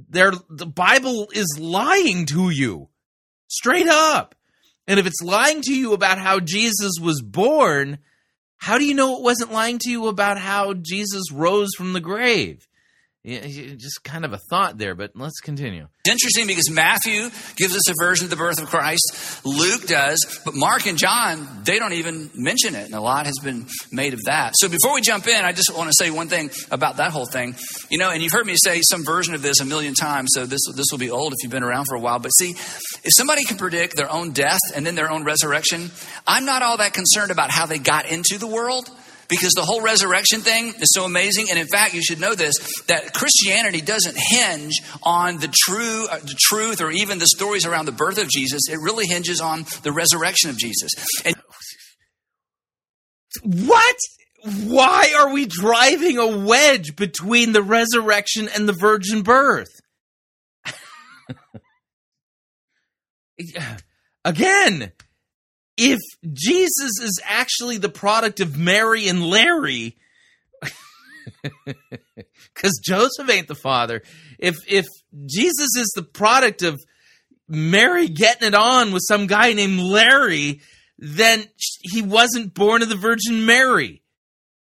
there, the Bible is lying to you straight up. And if it's lying to you about how Jesus was born, how do you know it wasn't lying to you about how Jesus rose from the grave? Just kind of a thought there, but let's continue. It's interesting because Matthew gives us a version of the birth of Christ. Luke does, but Mark and John, they don't even mention it. And a lot has been made of that. So before we jump in, I just want to say one thing about that whole thing. You know, and you've heard me say some version of this a million times, so this, this will be old if you've been around for a while. But see, if somebody can predict their own death and then their own resurrection, I'm not all that concerned about how they got into the world, because the whole resurrection thing is so amazing. And in fact, you should know this, that Christianity doesn't hinge on the true uh, the truth or even the stories around the birth of Jesus. It really hinges on the resurrection of Jesus. And what? Why are we driving a wedge between the resurrection and the virgin birth? Again, if Jesus is actually the product of Mary and Larry, because Joseph ain't the father, if if Jesus is the product of Mary getting it on with some guy named Larry, then he wasn't born of the Virgin Mary.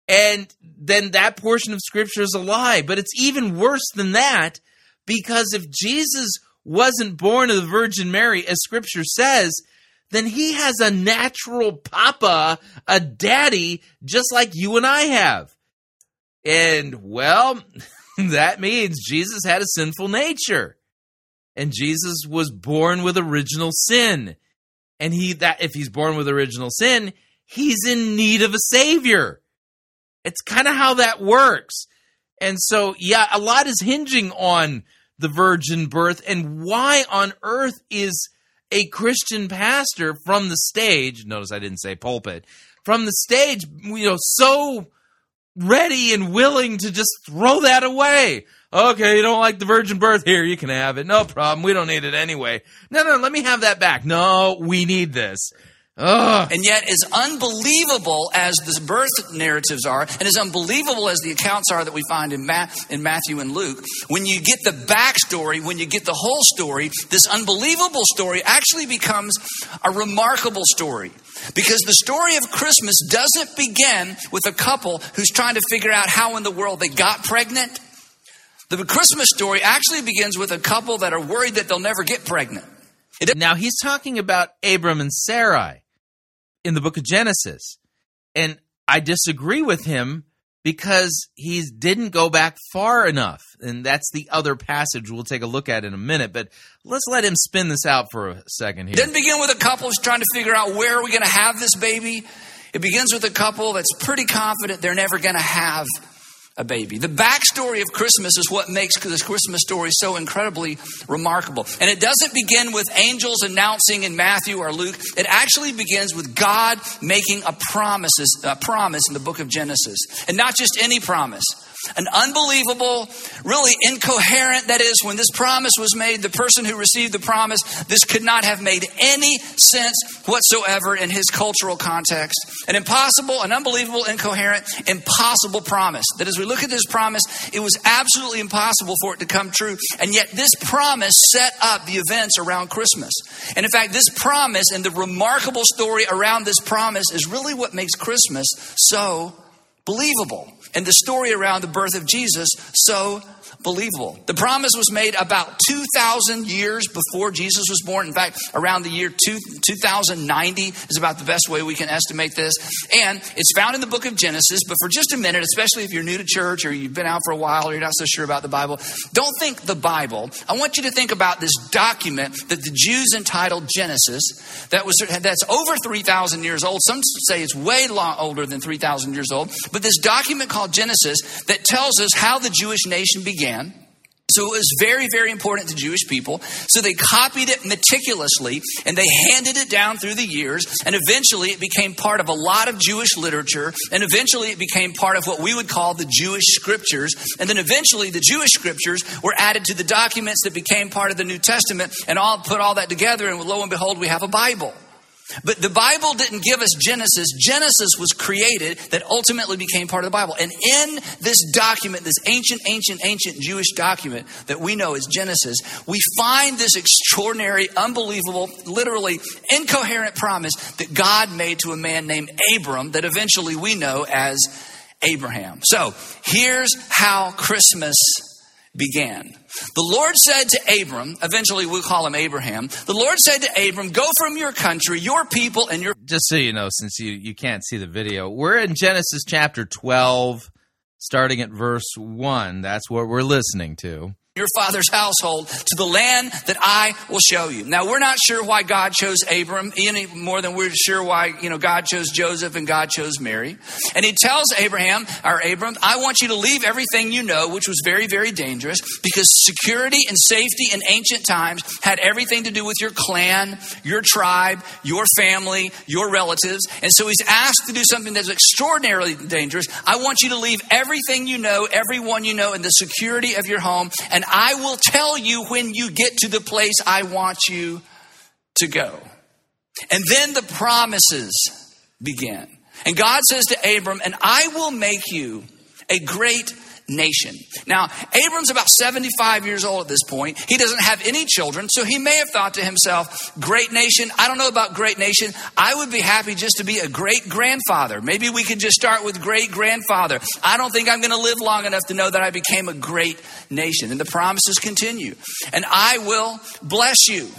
And then that portion of Scripture is a lie. But it's even worse than that, because if Jesus wasn't born of the Virgin Mary, as Scripture says, then he has a natural papa, a daddy, just like you and I have. And, well, that means Jesus had a sinful nature. And Jesus was born with original sin. And he that if he's born with original sin, he's in need of a savior. It's kind of how that works. And so, yeah, a lot is hinging on the virgin birth. And why on earth is a Christian pastor from the stage, notice I didn't say pulpit, from the stage, you know, so ready and willing to just throw that away? Okay, you don't like the virgin birth? Here, you can have it. No problem. We don't need it anyway. No, no, let me have that back. No, we need this. Ugh. And yet, as unbelievable as the birth narratives are, and as unbelievable as the accounts are that we find in, Ma- in Matthew and Luke, when you get the backstory, when you get the whole story, this unbelievable story actually becomes a remarkable story. Because the story of Christmas doesn't begin with a couple who's trying to figure out how in the world they got pregnant. The Christmas story actually begins with a couple that are worried that they'll never get pregnant. Now, he's talking about Abram and Sarai in the book of Genesis. And I disagree with him because he didn't go back far enough. And that's the other passage we'll take a look at in a minute. But let's let him spin this out for a second here. It didn't begin with a couple who's trying to figure out where are we going to have this baby. It begins with a couple that's pretty confident they're never going to have a baby. The backstory of Christmas is what makes this Christmas story so incredibly remarkable. And it doesn't begin with angels announcing in Matthew or Luke. It actually begins with God making a promises, a promise in the book of Genesis. And not just any promise. An unbelievable, really incoherent, that is, when this promise was made, the person who received the promise, this could not have made any sense whatsoever in his cultural context. An impossible, an unbelievable, incoherent, impossible promise. That is, look at this promise. It was absolutely impossible for it to come true. And yet this promise set up the events around Christmas. And in fact, this promise and the remarkable story around this promise is really what makes Christmas so believable. And the story around the birth of Jesus so believable. The promise was made about two thousand years before Jesus was born. In fact, around the year two thousand ninety is about the best way we can estimate this. And it's found in the book of Genesis. But for just a minute, especially if you're new to church or you've been out for a while or you're not so sure about the Bible, don't think the Bible. I want you to think about this document that the Jews entitled Genesis that was that's over three thousand years old. Some say it's way long, older than three thousand years old. But this document called Genesis that tells us how the Jewish nation began. So it was very, very important to Jewish people. So they copied it meticulously and they handed it down through the years. And eventually it became part of a lot of Jewish literature. And eventually it became part of what we would call the Jewish scriptures. And then eventually the Jewish scriptures were added to the documents that became part of the New Testament, and all put all that together. And lo and behold, we have a Bible. But the Bible didn't give us Genesis. Genesis was created that ultimately became part of the Bible. And in this document, this ancient, ancient, ancient Jewish document that we know as Genesis, we find this extraordinary, unbelievable, literally incoherent promise that God made to a man named Abram that eventually we know as Abraham. So here's how Christmas began. The Lord said to Abram, eventually we'll call him Abraham. The Lord said to Abram, go from your country, your people, and your... Just so you know, since you, you can't see the video, we're in Genesis chapter twelve, starting at verse one. That's what we're listening to. Your father's household to the land that I will show you. Now, we're not sure why God chose Abram any more than we're sure why, you know, God chose Joseph and God chose Mary. And he tells Abraham, or Abram, I want you to leave everything you know, which was very, very dangerous, because security and safety in ancient times had everything to do with your clan, your tribe, your family, your relatives. And so he's asked to do something that's extraordinarily dangerous. I want you to leave everything you know, everyone you know, and the security of your home, and I will tell you when you get to the place I want you to go. And then the promises begin. And God says to Abram, and I will make you a great nation. Now, Abram's about seventy-five years old at this point. He doesn't have any children, so he may have thought to himself, great nation, I don't know about great nation. I would be happy just to be a great grandfather. Maybe we could just start with great grandfather. I don't think I'm going to live long enough to know that I became a great nation. And the promises continue. And I will bless you.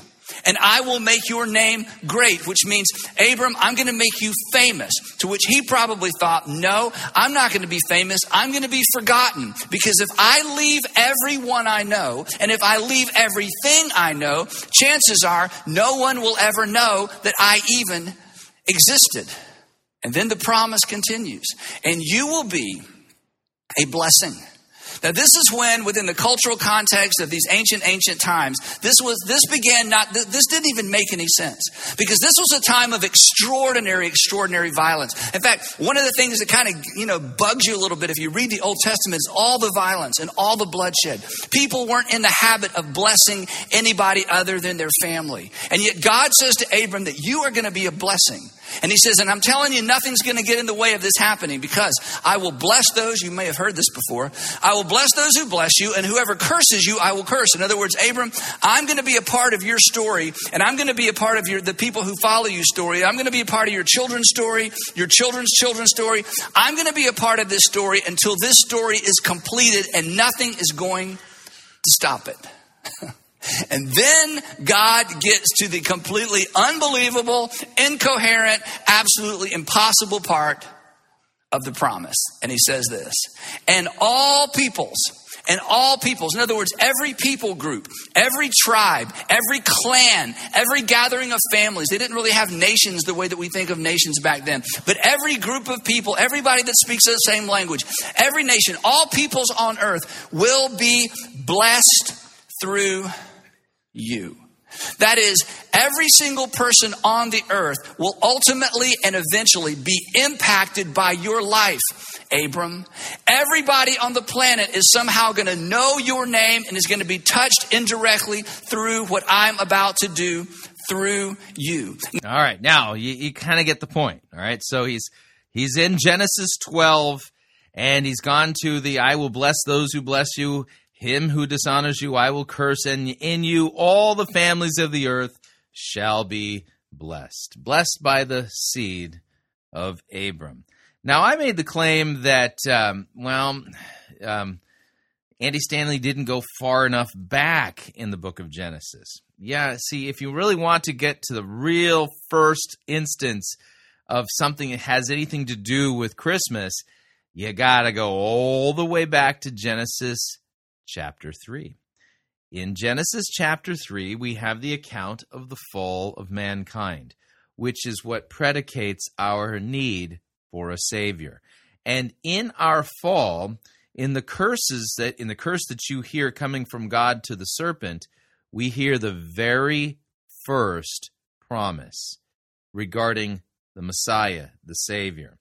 and I will make your name great, which means, Abram, I'm going to make you famous. To which he probably thought, no, I'm not going to be famous. I'm going to be forgotten, because if I leave everyone I know, and if I leave everything I know, chances are no one will ever know that I even existed. And then the promise continues, and you will be a blessing. Now, this is when, within the cultural context of these ancient, ancient times, this was this began not, this didn't even make any sense, because this was a time of extraordinary, extraordinary violence. In fact, one of the things that kind of, you know, bugs you a little bit if you read the Old Testament is all the violence and all the bloodshed. People weren't in the habit of blessing anybody other than their family. And yet God says to Abram that you are going to be a blessing. And he says, and I'm telling you, nothing's going to get in the way of this happening, because I will bless those, you may have heard this before, I will bless those who bless you, and whoever curses you, I will curse. In other words, Abram, I'm going to be a part of your story, and I'm going to be a part of your the people who follow you story. I'm going to be a part of your children's story, your children's children's story. I'm going to be a part of this story until this story is completed, and nothing is going to stop it. And then God gets to the completely unbelievable, incoherent, absolutely impossible part of the promise. And he says this, and all peoples, and all peoples, in other words, every people group, every tribe, every clan, every gathering of families. They didn't really have nations the way that we think of nations back then. But every group of people, everybody that speaks the same language, every nation, all peoples on earth will be blessed through you. That is, every single person on the earth will ultimately and eventually be impacted by your life, Abram. Everybody on the planet is somehow going to know your name and is going to be touched indirectly through what I'm about to do through you. All right. Now you, you kind of get the point. All right. So he's, he's in Genesis twelve, and he's gone to the, I will bless those who bless you. Him who dishonors you, I will curse, and in you all the families of the earth shall be blessed. Blessed by the seed of Abram. Now, I made the claim that, um, well, um, Andy Stanley didn't go far enough back in the book of Genesis. Yeah, see, if you really want to get to the real first instance of something that has anything to do with Christmas, you got to go all the way back to Genesis chapter three. In Genesis chapter three, we have the account of the fall of mankind, which is what predicates our need for a Savior. And in our fall, in the curses that in the curse that you hear coming from God to the serpent, we hear the very first promise regarding the Messiah, the Savior.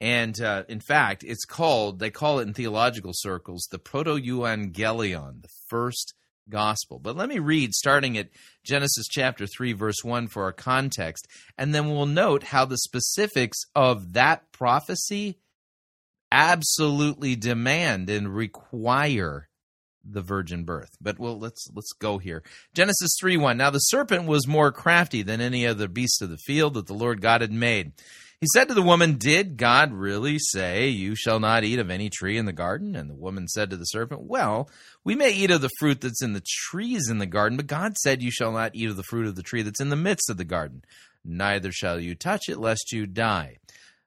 And uh, in fact, it's called, they call it in theological circles, the Proto-Evangelion, the first gospel. But let me read, starting at Genesis chapter three, verse one for our context, and then we'll note how the specifics of that prophecy absolutely demand and require the virgin birth. But well, let's let's go here. Genesis three one. Now the serpent was more crafty than any other beast of the field that the Lord God had made. He said to the woman, did God really say, you shall not eat of any tree in the garden? And the woman said to the serpent, well, we may eat of the fruit that's in the trees in the garden, but God said, you shall not eat of the fruit of the tree that's in the midst of the garden. Neither shall you touch it, lest you die.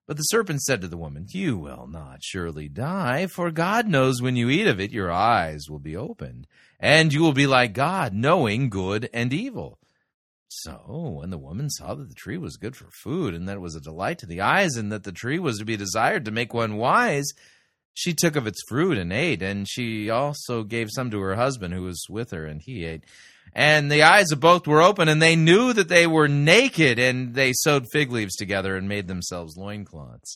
But the serpent said to the woman, you will not surely die, for God knows when you eat of it, your eyes will be opened, and you will be like God, knowing good and evil. So when the woman saw that the tree was good for food, and that it was a delight to the eyes, and that the tree was to be desired to make one wise, she took of its fruit and ate, and she also gave some to her husband who was with her, and he ate. And the eyes of both were open, and they knew that they were naked, and they sewed fig leaves together and made themselves loincloths.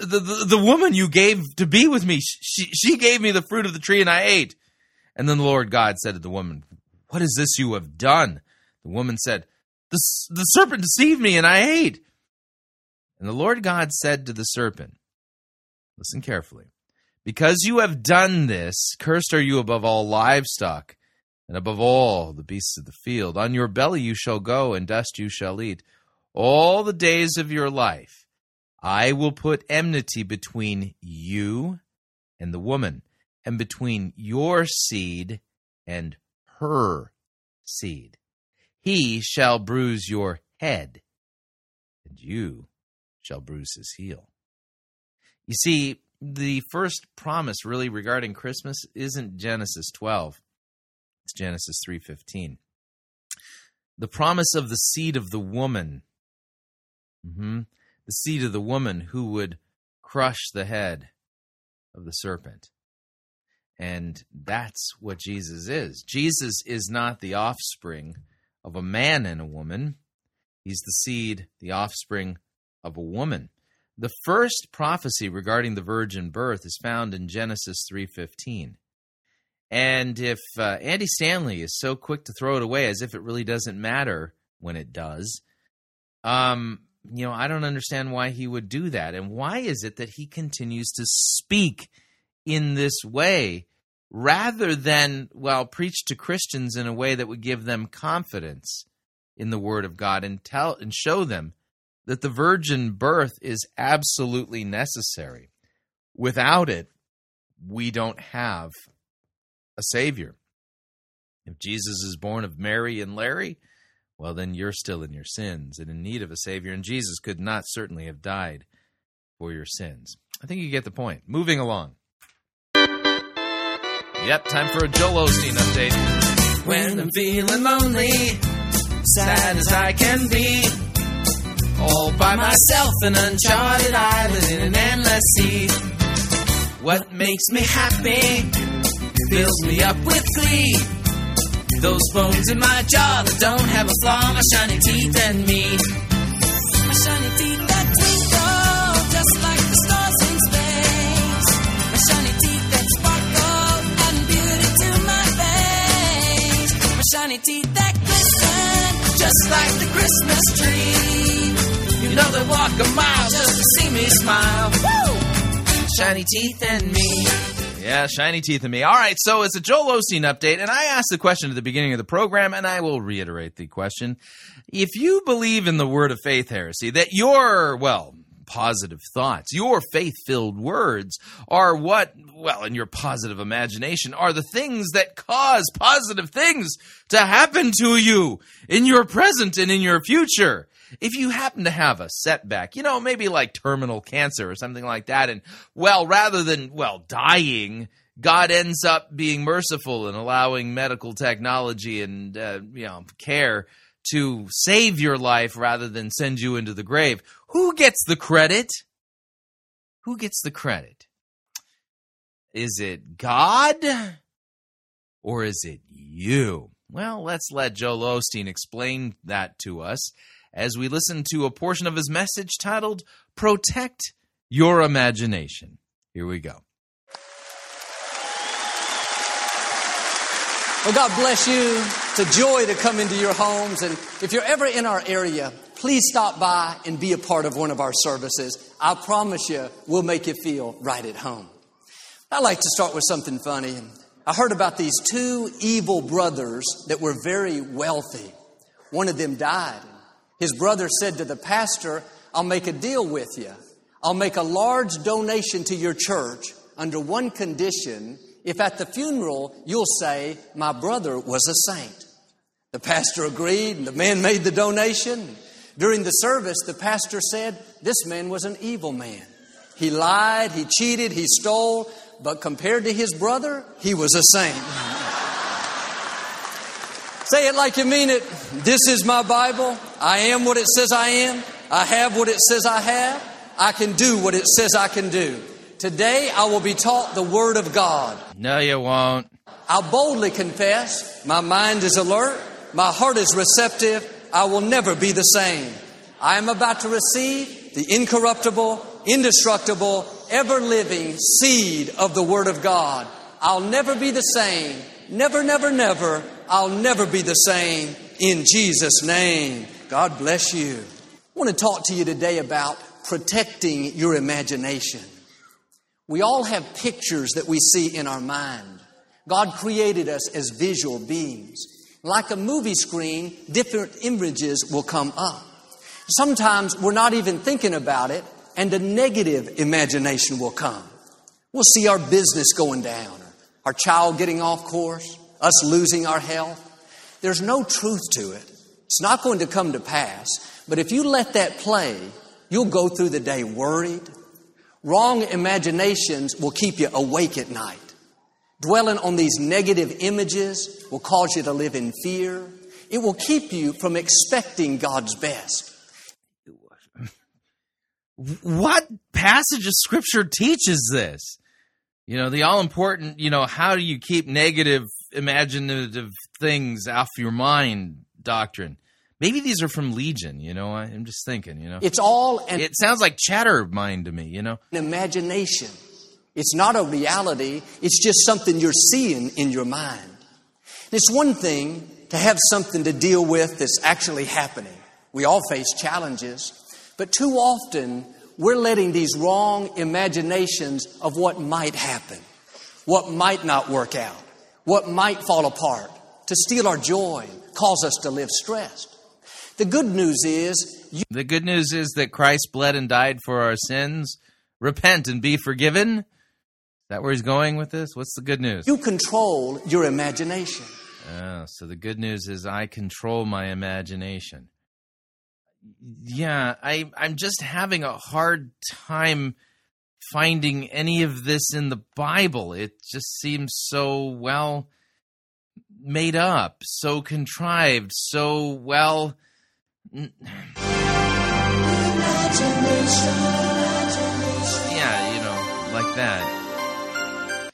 The, the the woman you gave to be with me, she she gave me the fruit of the tree, and I ate. And then the Lord God said to the woman, what is this you have done? The woman said, The, the serpent deceived me and I ate. And the Lord God said to the serpent, listen carefully, because you have done this, cursed are you above all livestock and above all the beasts of the field. On your belly you shall go, and dust you shall eat. All the days of your life I will put enmity between you and the woman, and between your seed and her seed. He shall bruise your head, and you shall bruise his heel. You see, the first promise really regarding Christmas isn't Genesis twelve. It's Genesis three fifteen. The promise of the seed of the woman. Mm-hmm. The seed of the woman who would crush the head of the serpent. And that's what Jesus is. Jesus is not the offspring of a man and a woman. He's the seed, the offspring of a woman. The first prophecy regarding the virgin birth is found in Genesis three fifteen. And if uh, Andy Stanley is so quick to throw it away as if it really doesn't matter when it does, um, you know, I don't understand why he would do that. And why is it that he continues to speak in this way rather than, well, preach to Christians in a way that would give them confidence in the Word of God and tell and show them that the virgin birth is absolutely necessary. Without it, we don't have a Savior. If Jesus is born of Mary and Larry, well, then you're still in your sins and in need of a Savior, and Jesus could not certainly have died for your sins. I think you get the point. Moving along. Yep, time for a Joel Osteen update. When I'm feeling lonely, sad as I can be, all by myself, an uncharted island in an endless sea. What makes me happy fills me up with glee. Those bones in my jaw that don't have a flaw, my shiny teeth and me. My shiny teeth that twinkle just like the stars in space. My shiny teeth that sparkle, adding beauty to my face. My shiny teeth that glisten just like the Christmas tree. You know they walk a mile just to see me smile. Woo! Shiny teeth and me. Yeah, shiny teeth and me. All right, so it's a Joel Osteen update, and I asked the question at the beginning of the program, and I will reiterate the question. If you believe in the Word of Faith heresy, that your, well, positive thoughts, your faith-filled words are what, well, in your positive imagination, are the things that cause positive things to happen to you in your present and in your future. If you happen to have a setback, you know, maybe like terminal cancer or something like that, and, well, rather than, well, dying, God ends up being merciful and allowing medical technology and, uh, you know, care to save your life rather than send you into the grave. Who gets the credit? Who gets the credit? Is it God or is it you? Well, let's let Joel Osteen explain that to us as we listen to a portion of his message titled, Protect Your Imagination. Here we go. Well, God bless you. It's a joy to come into your homes. And if you're ever in our area, please stop by and be a part of one of our services. I promise you, we'll make you feel right at home. I like to start with something funny. I heard about these two evil brothers that were very wealthy. One of them died. His brother said to the pastor, I'll make a deal with you. I'll make a large donation to your church under one condition. If at the funeral, you'll say, my brother was a saint. The pastor agreed, and the man made the donation. During the service, the pastor said, this man was an evil man. He lied, he cheated, he stole, but compared to his brother, he was a saint. Say it like you mean it. This is my Bible. I am what it says I am. I have what it says I have. I can do what it says I can do. Today, I will be taught the Word of God. No, you won't. I'll boldly confess. My mind is alert. My heart is receptive. I will never be the same. I am about to receive the incorruptible, indestructible, ever-living seed of the Word of God. I'll never be the same. Never, never, never. I'll never be the same in Jesus' name. God bless you. I want to talk to you today about protecting your imagination. We all have pictures that we see in our mind. God created us as visual beings. Like a movie screen, different images will come up. Sometimes we're not even thinking about it, and a negative imagination will come. We'll see our business going down, or our child getting off course, us losing our health. There's no truth to it. It's not going to come to pass. But if you let that play, you'll go through the day worried. Wrong imaginations will keep you awake at night. Dwelling on these negative images will cause you to live in fear. It will keep you from expecting God's best. What passage of Scripture teaches this? You know, the all-important, you know, how do you keep negative, imaginative things off your mind doctrine? Maybe these are from Legion, you know, I'm just thinking, you know. It's all... An it sounds like chatter mind to me, you know. An imagination. It's not a reality. It's just something you're seeing in your mind. It's one thing to have something to deal with that's actually happening. We all face challenges. But too often, we're letting these wrong imaginations of what might happen, what might not work out, what might fall apart, to steal our joy, cause us to live stressed. The good news is... You- the good news is that Christ bled and died for our sins. Repent and be forgiven. Is that where he's going with this? What's the good news? You control your imagination. Oh, so the good news is I control my imagination. Yeah, I, I'm just having a hard time finding any of this in the Bible. It just seems so well made up, so contrived, so well... Imagination, imagination. Yeah, you know, like that.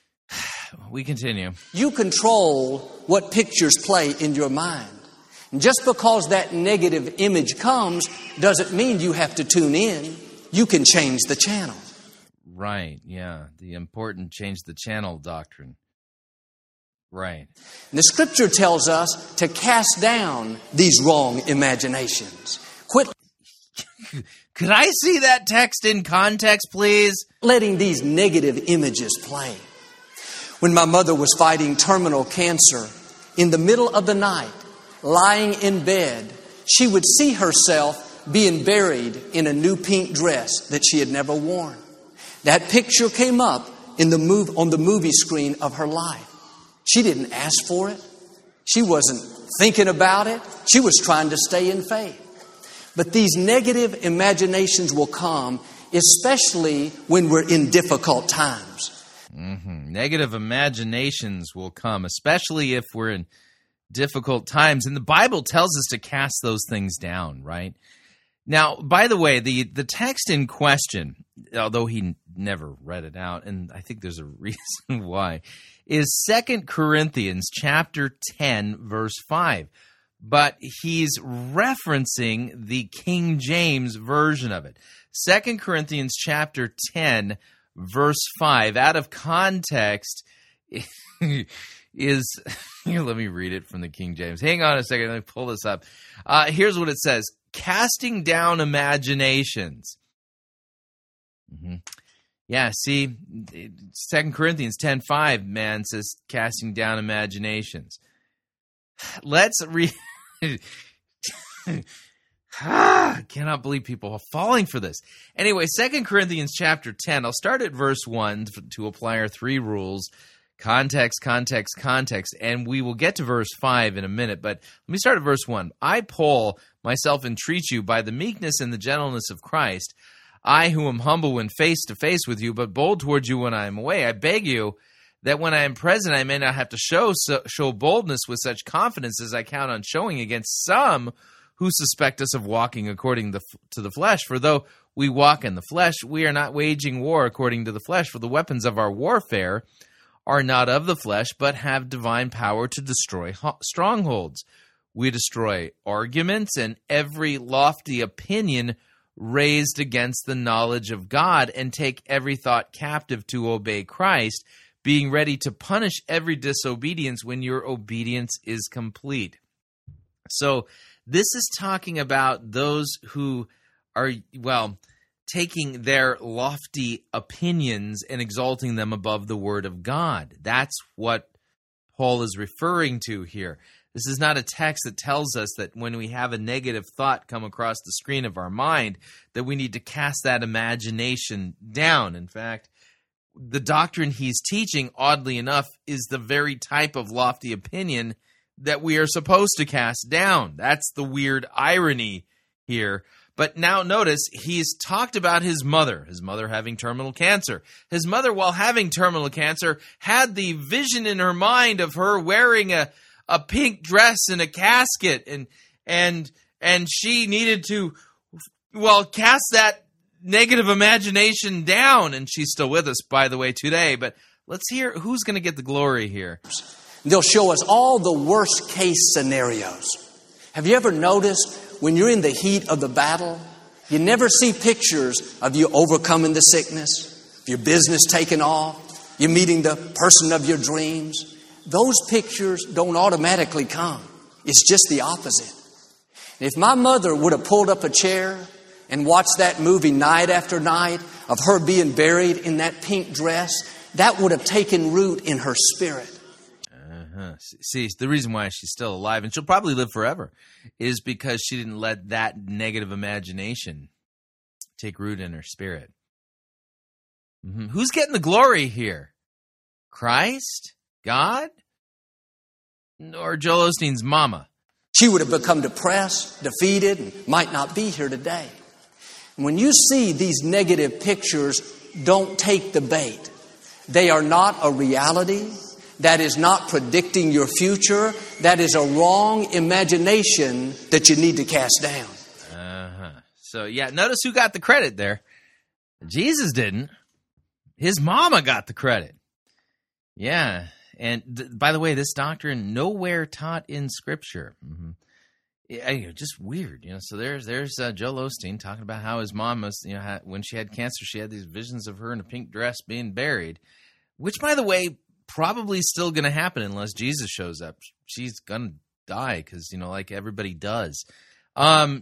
We continue. You control what pictures play in your mind. And just because that negative image comes doesn't mean you have to tune in. You can change the channel. Right, yeah. The important change the channel doctrine. Right. And the Scripture tells us to cast down these wrong imaginations. Quit. Could I see that text in context, please? Letting these negative images play. When my mother was fighting terminal cancer, in the middle of the night, lying in bed, she would see herself being buried in a new pink dress that she had never worn. That picture came up in the move, on the movie screen of her life. She didn't ask for it. She wasn't thinking about it. She was trying to stay in faith. But these negative imaginations will come, especially when we're in difficult times. Mm-hmm. Negative imaginations will come, especially if we're in difficult times. And the Bible tells us to cast those things down, right? Now, by the way, the, the text in question, although he never read it out, and I think there's a reason why, is Second Corinthians chapter ten, verse five. But he's referencing the King James version of it. Second Corinthians chapter ten, verse five. Out of context... is, here, let me read it from the King James. Hang on a second, let me pull this up. Uh, here's what it says. Casting down imaginations. Mm-hmm. Yeah, see, Second Corinthians ten five, man, says casting down imaginations. Let's read. Ah, cannot believe people are falling for this. Anyway, Second Corinthians chapter ten, I'll start at verse one to apply our three rules. Context, context, context, and we will get to verse five in a minute, but let me start at verse one. I, Paul, myself entreat you by the meekness and the gentleness of Christ, I who am humble when face to face with you, but bold towards you when I am away, I beg you that when I am present I may not have to show, so, show boldness with such confidence as I count on showing against some who suspect us of walking according to the, to the flesh. For though we walk in the flesh, we are not waging war according to the flesh, for the weapons of our warfare are not of the flesh, but have divine power to destroy strongholds. We destroy arguments and every lofty opinion raised against the knowledge of God, and take every thought captive to obey Christ, being ready to punish every disobedience when your obedience is complete. So this is talking about those who are, well, taking their lofty opinions and exalting them above the word of God. That's what Paul is referring to here. This is not a text that tells us that when we have a negative thought come across the screen of our mind, that we need to cast that imagination down. In fact, the doctrine he's teaching, oddly enough, is the very type of lofty opinion that we are supposed to cast down. That's the weird irony here. But now notice, he's talked about his mother, his mother having terminal cancer. His mother, while having terminal cancer, had the vision in her mind of her wearing a, a pink dress and a casket, and and and she needed to, well, cast that negative imagination down. And she's still with us, by the way, today. But let's hear who's going to get the glory here. They'll show us all the worst case scenarios. Have you ever noticed, when you're in the heat of the battle, you never see pictures of you overcoming the sickness, your business taking off, you meeting the person of your dreams. Those pictures don't automatically come. It's just the opposite. And if my mother would have pulled up a chair and watched that movie night after night of her being buried in that pink dress, that would have taken root in her spirit. Uh, see, the reason why she's still alive, and she'll probably live forever, is because she didn't let that negative imagination take root in her spirit. Mm-hmm. Who's getting the glory here? Christ? God? Or Joel Osteen's mama? She would have become depressed, defeated, and might not be here today. When you see these negative pictures, don't take the bait. They are not a reality. That is not predicting your future. That is a wrong imagination that you need to cast down. Uh-huh. So, yeah, notice who got the credit there. Jesus didn't. His mama got the credit. Yeah. And, th- by the way, this doctrine, nowhere taught in Scripture. Mm-hmm. Yeah, you know, just weird. You know. So there's there's uh, Joel Osteen talking about how his mom was, you know, how, when she had cancer, she had these visions of her in a pink dress being buried. Which, by the way, probably still going to happen unless Jesus shows up. She's going to die because, you know, like everybody does. Um,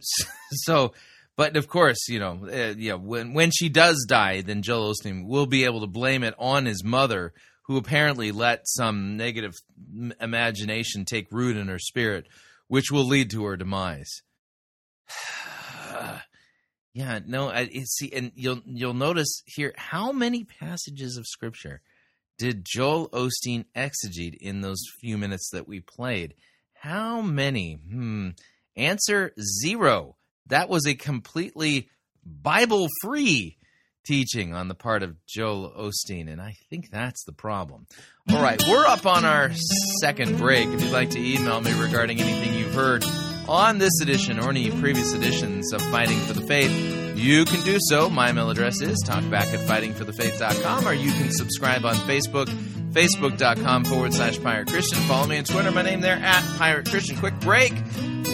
so, but of course, you know, uh, yeah, when, when she does die, then Joel Osteen will be able to blame it on his mother, who apparently let some negative imagination take root in her spirit, which will lead to her demise. yeah, no, I see, and you'll you'll notice here how many passages of Scripture did Joel Osteen exegete in those few minutes that we played? How many? Hmm. Answer, zero. That was a completely Bible-free teaching on the part of Joel Osteen, and I think that's the problem. All right, we're up on our second break. If you'd like to email me regarding anything you've heard on this edition or any previous editions of Fighting for the Faith, you can do so. My email address is talkback at fighting for the faith dot com, or you can subscribe on Facebook, facebook.com forward slash Pirate Christian. Follow me on Twitter, my name there, at Pirate Christian. Quick break.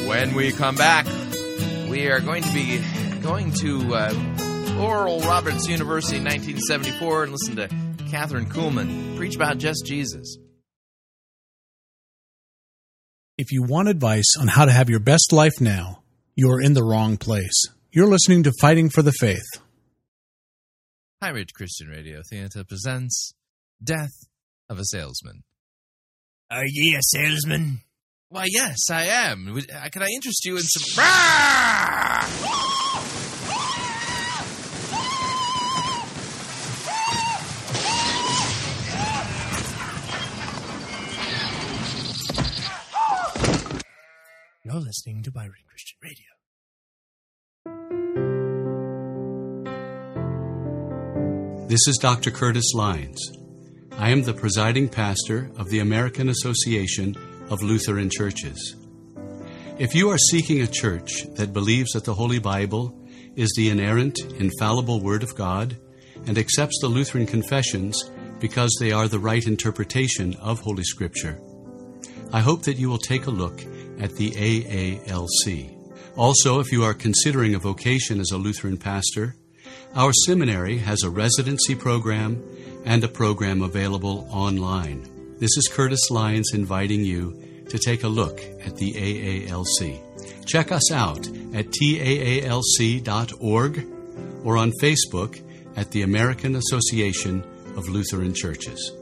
When we come back, we are going to be going to uh, Oral Roberts University in nineteen seventy-four and listen to Kathryn Kuhlman preach about just Jesus. If you want advice on how to have your best life now, you are in the wrong place. You're listening to Fighting for the Faith. Pirate Christian Radio Theater presents Death of a Salesman. Are ye a salesman? Why, yes, I am. Can I interest you in some... You're listening to Pirate Christian Radio. This is Doctor Curtis Lyons. I am the presiding pastor of the American Association of Lutheran Churches. If you are seeking a church that believes that the Holy Bible is the inerrant, infallible Word of God and accepts the Lutheran confessions because they are the right interpretation of Holy Scripture, I hope that you will take a look at the A A L C. Also, if you are considering a vocation as a Lutheran pastor, our seminary has a residency program and a program available online. This is Curtis Lyons inviting you to take a look at the A A L C. Check us out at T A A L C dot org or on Facebook at the American Association of Lutheran Churches.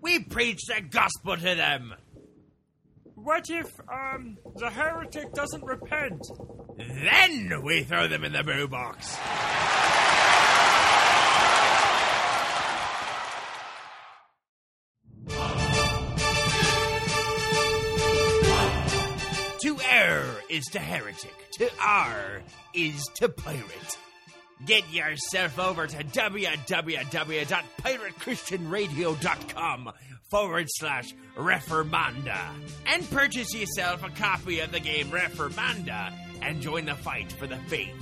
We preach the gospel to them. What if, um, the heretic doesn't repent? Then we throw them in the boo box. To err is to heretic. To R is to pirate. Get yourself over to www dot pirate christian radio dot com forward slash Reformanda and purchase yourself a copy of the game Reformanda and join the fight for the faith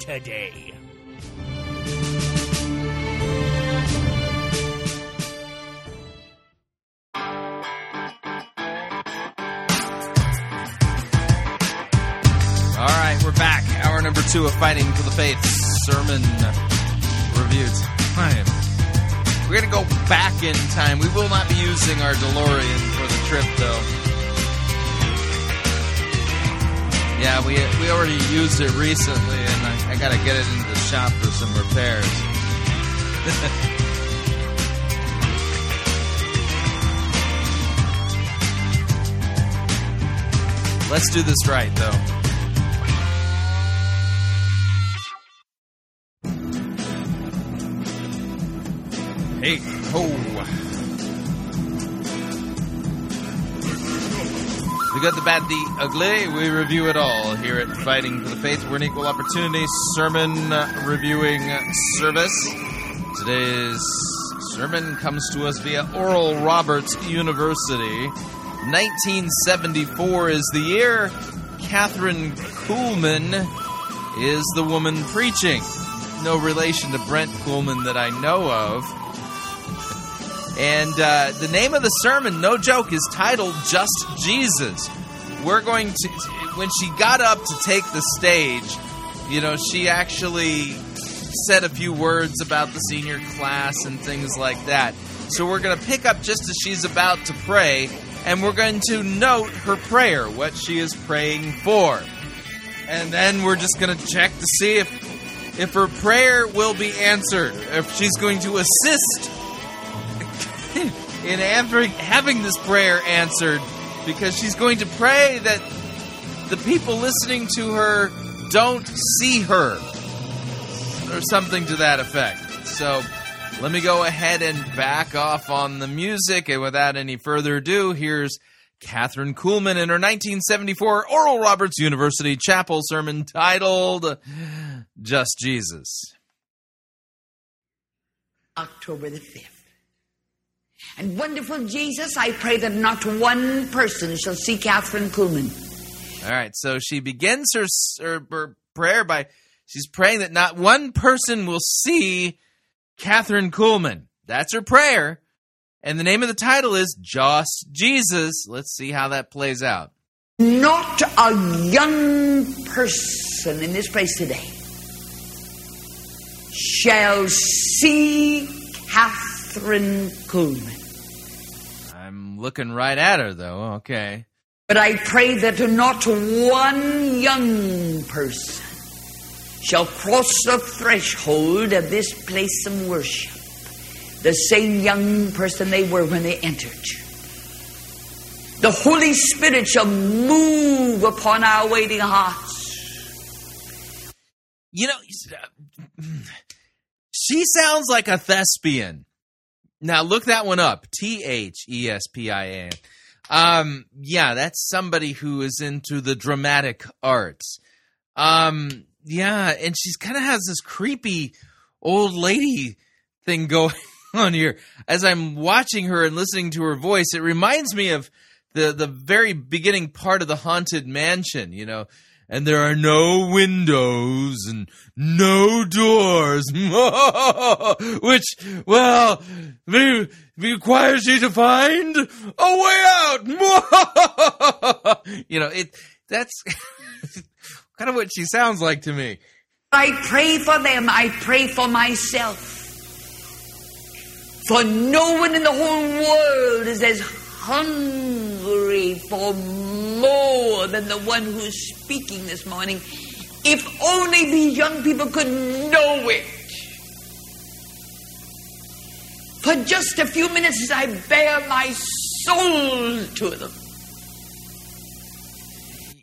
today. All right, we're back. Hour number two of Fighting for the Faith sermon review time. We're going to go back in time. We will not be using our DeLorean for the trip, though. Yeah, we we already used it recently, and I, I got to get it into the shop for some repairs. Let's do this right, though. Hey, ho. We got the bad, the ugly. We review it all here at Fighting for the Faith. We're an equal opportunity sermon reviewing service. Today's sermon comes to us via Oral Roberts University. nineteen seventy-four is the year. Kathryn Kuhlman is the woman preaching. No relation to Brent Kuhlman that I know of. And uh, the name of the sermon, no joke, is titled Just Jesus. We're going to, when she got up to take the stage, you know, she actually said a few words about the senior class and things like that. So we're going to pick up just as she's about to pray, and we're going to note her prayer, what she is praying for. And then we're just going to check to see if, if her prayer will be answered, if she's going to assist in having, having this prayer answered, because she's going to pray that the people listening to her don't see her, or something to that effect. So let me go ahead and back off on the music, and without any further ado, here's Kathryn Kuhlman in her nineteen seventy-four Oral Roberts University Chapel sermon titled Just Jesus. October the fifth. And wonderful Jesus, I pray that not one person shall see Kathryn Kuhlman. All right, so she begins her, her, her prayer by, she's praying that not one person will see Kathryn Kuhlman. That's her prayer. And the name of the title is Just Jesus. Let's see how that plays out. Not a young person in this place today shall see Kathryn Kuhlman. I'm looking right at her, though. Okay. But I pray that not one young person shall cross the threshold of this place of worship the same young person they were when they entered. The Holy Spirit shall move upon our waiting hearts. You know, she sounds like a thespian. Now, look that one up. T H E S P I A N. Um, yeah, that's somebody who is into the dramatic arts. Um, Yeah, and she's kind of has this creepy old lady thing going on here. As I'm watching her and listening to her voice, it reminds me of the, the very beginning part of The Haunted Mansion, you know. And there are no windows and no doors, which, well, requires you to find a way out. You know, it that's kind of what she sounds like to me. I pray for them. I pray for myself. For no one in the whole world is as hungry for more than the one who's speaking this morning. If only these young people could know it. For just a few minutes as I bare my soul to them.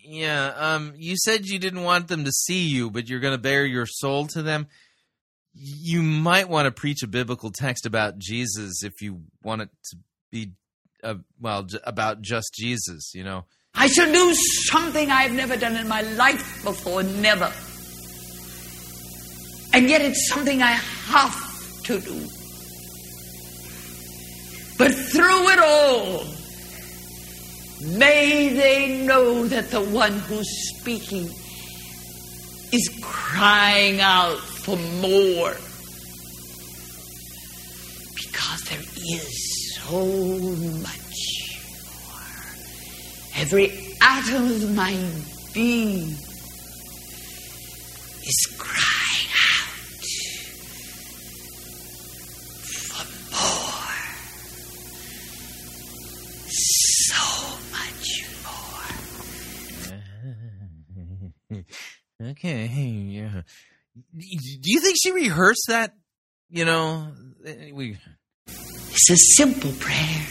Yeah, um, you said you didn't want them to see you, but you're going to bare your soul to them. You might want to preach a biblical text about Jesus if you want it to be Uh, well, j- about just Jesus, you know. I shall do something I've never done in my life before, never. And yet it's something I have to do. But through it all, may they know that the one who's speaking is crying out for more. Because there is so much more. Every atom of my being is crying out for more. So much more. Okay, yeah. Do you think she rehearsed that? You know, we... It's a simple prayer,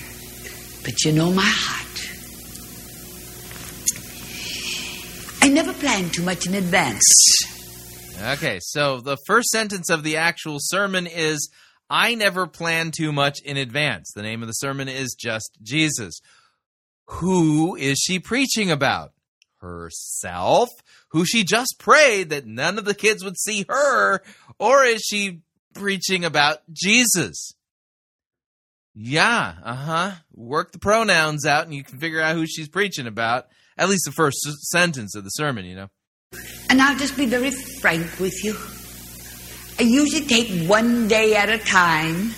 but you know my heart. I never plan too much in advance. Okay, so the first sentence of the actual sermon is, I never plan too much in advance. The name of the sermon is Just Jesus. Who is she preaching about? Herself? Who she just prayed that none of the kids would see her? Or is she preaching about Jesus? Yeah, uh-huh. Work the pronouns out and you can figure out who she's preaching about. At least the first sentence of the sermon, you know. And I'll just be very frank with you. I usually take one day at a time.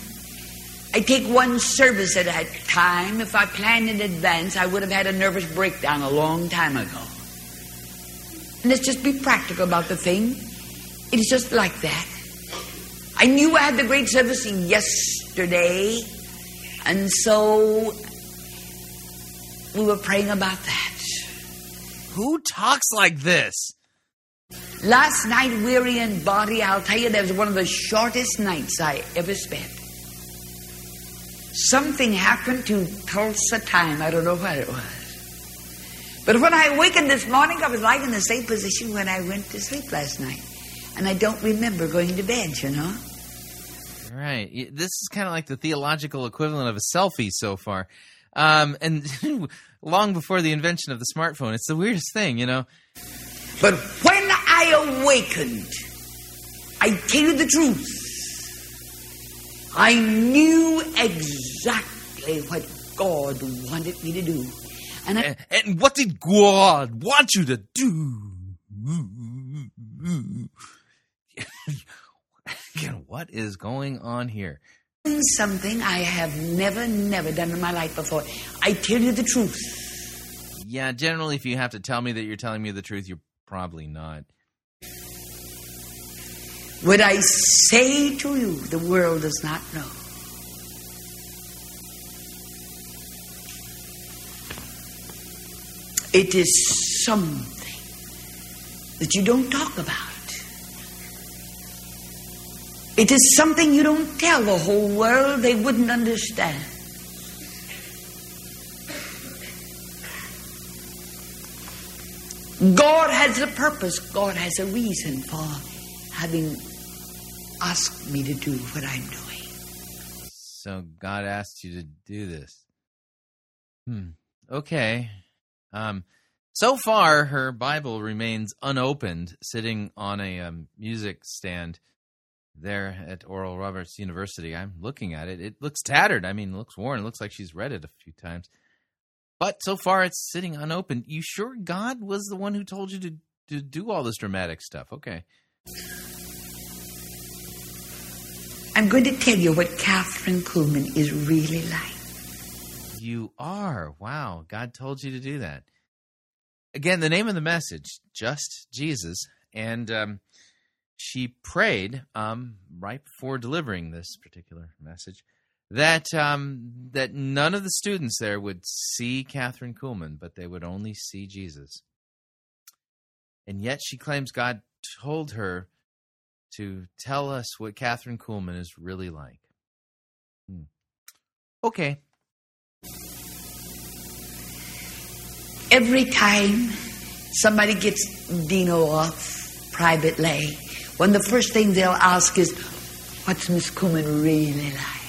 I take one service at a time. If I planned in advance, I would have had a nervous breakdown a long time ago. And let's just be practical about the thing. It is just like that. I knew I had the great service yesterday. And so, we were praying about that. Who talks like this? Last night, weary in body, I'll tell you, that was one of the shortest nights I ever spent. Something happened to Tulsa time. I don't know what it was. But when I awakened this morning, I was like in the same position when I went to sleep last night. And I don't remember going to bed, you know? Right. This is kind of like the theological equivalent of a selfie so far. Um, and long before the invention of the smartphone, it's the weirdest thing, you know. But when I awakened, I tell you the truth. I knew exactly what God wanted me to do. And, I- and, and what did God want you to do? Again, what is going on here? Something I have never, never done in my life before. I tell you the truth. Yeah, generally, if you have to tell me that you're telling me the truth, you're probably not. What I say to you, the world does not know. It is something that you don't talk about. It is something you don't tell the whole world. They wouldn't understand. God has a purpose. God has a reason for having asked me to do what I'm doing. So God asked you to do this. Hmm. Okay. Um. So far, her Bible remains unopened, sitting on a um, music stand there at Oral Roberts University. I'm looking at it. It looks tattered. I mean, it looks worn. It looks like she's read it a few times. But so far, it's sitting unopened. You sure God was the one who told you to, to do all this dramatic stuff? Okay. I'm going to tell you what Kathryn Kuhlman is really like. You are. Wow. God told you to do that. Again, the name of the message, Just Jesus. And um, she prayed um, right before delivering this particular message that um, that none of the students there would see Kathryn Kuhlman, but they would only see Jesus. And yet she claims God told her to tell us what Kathryn Kuhlman is really like. Hmm. Okay. Every time somebody gets Dino off privately, one of the first things they'll ask is, what's Miss Kuhlman really like?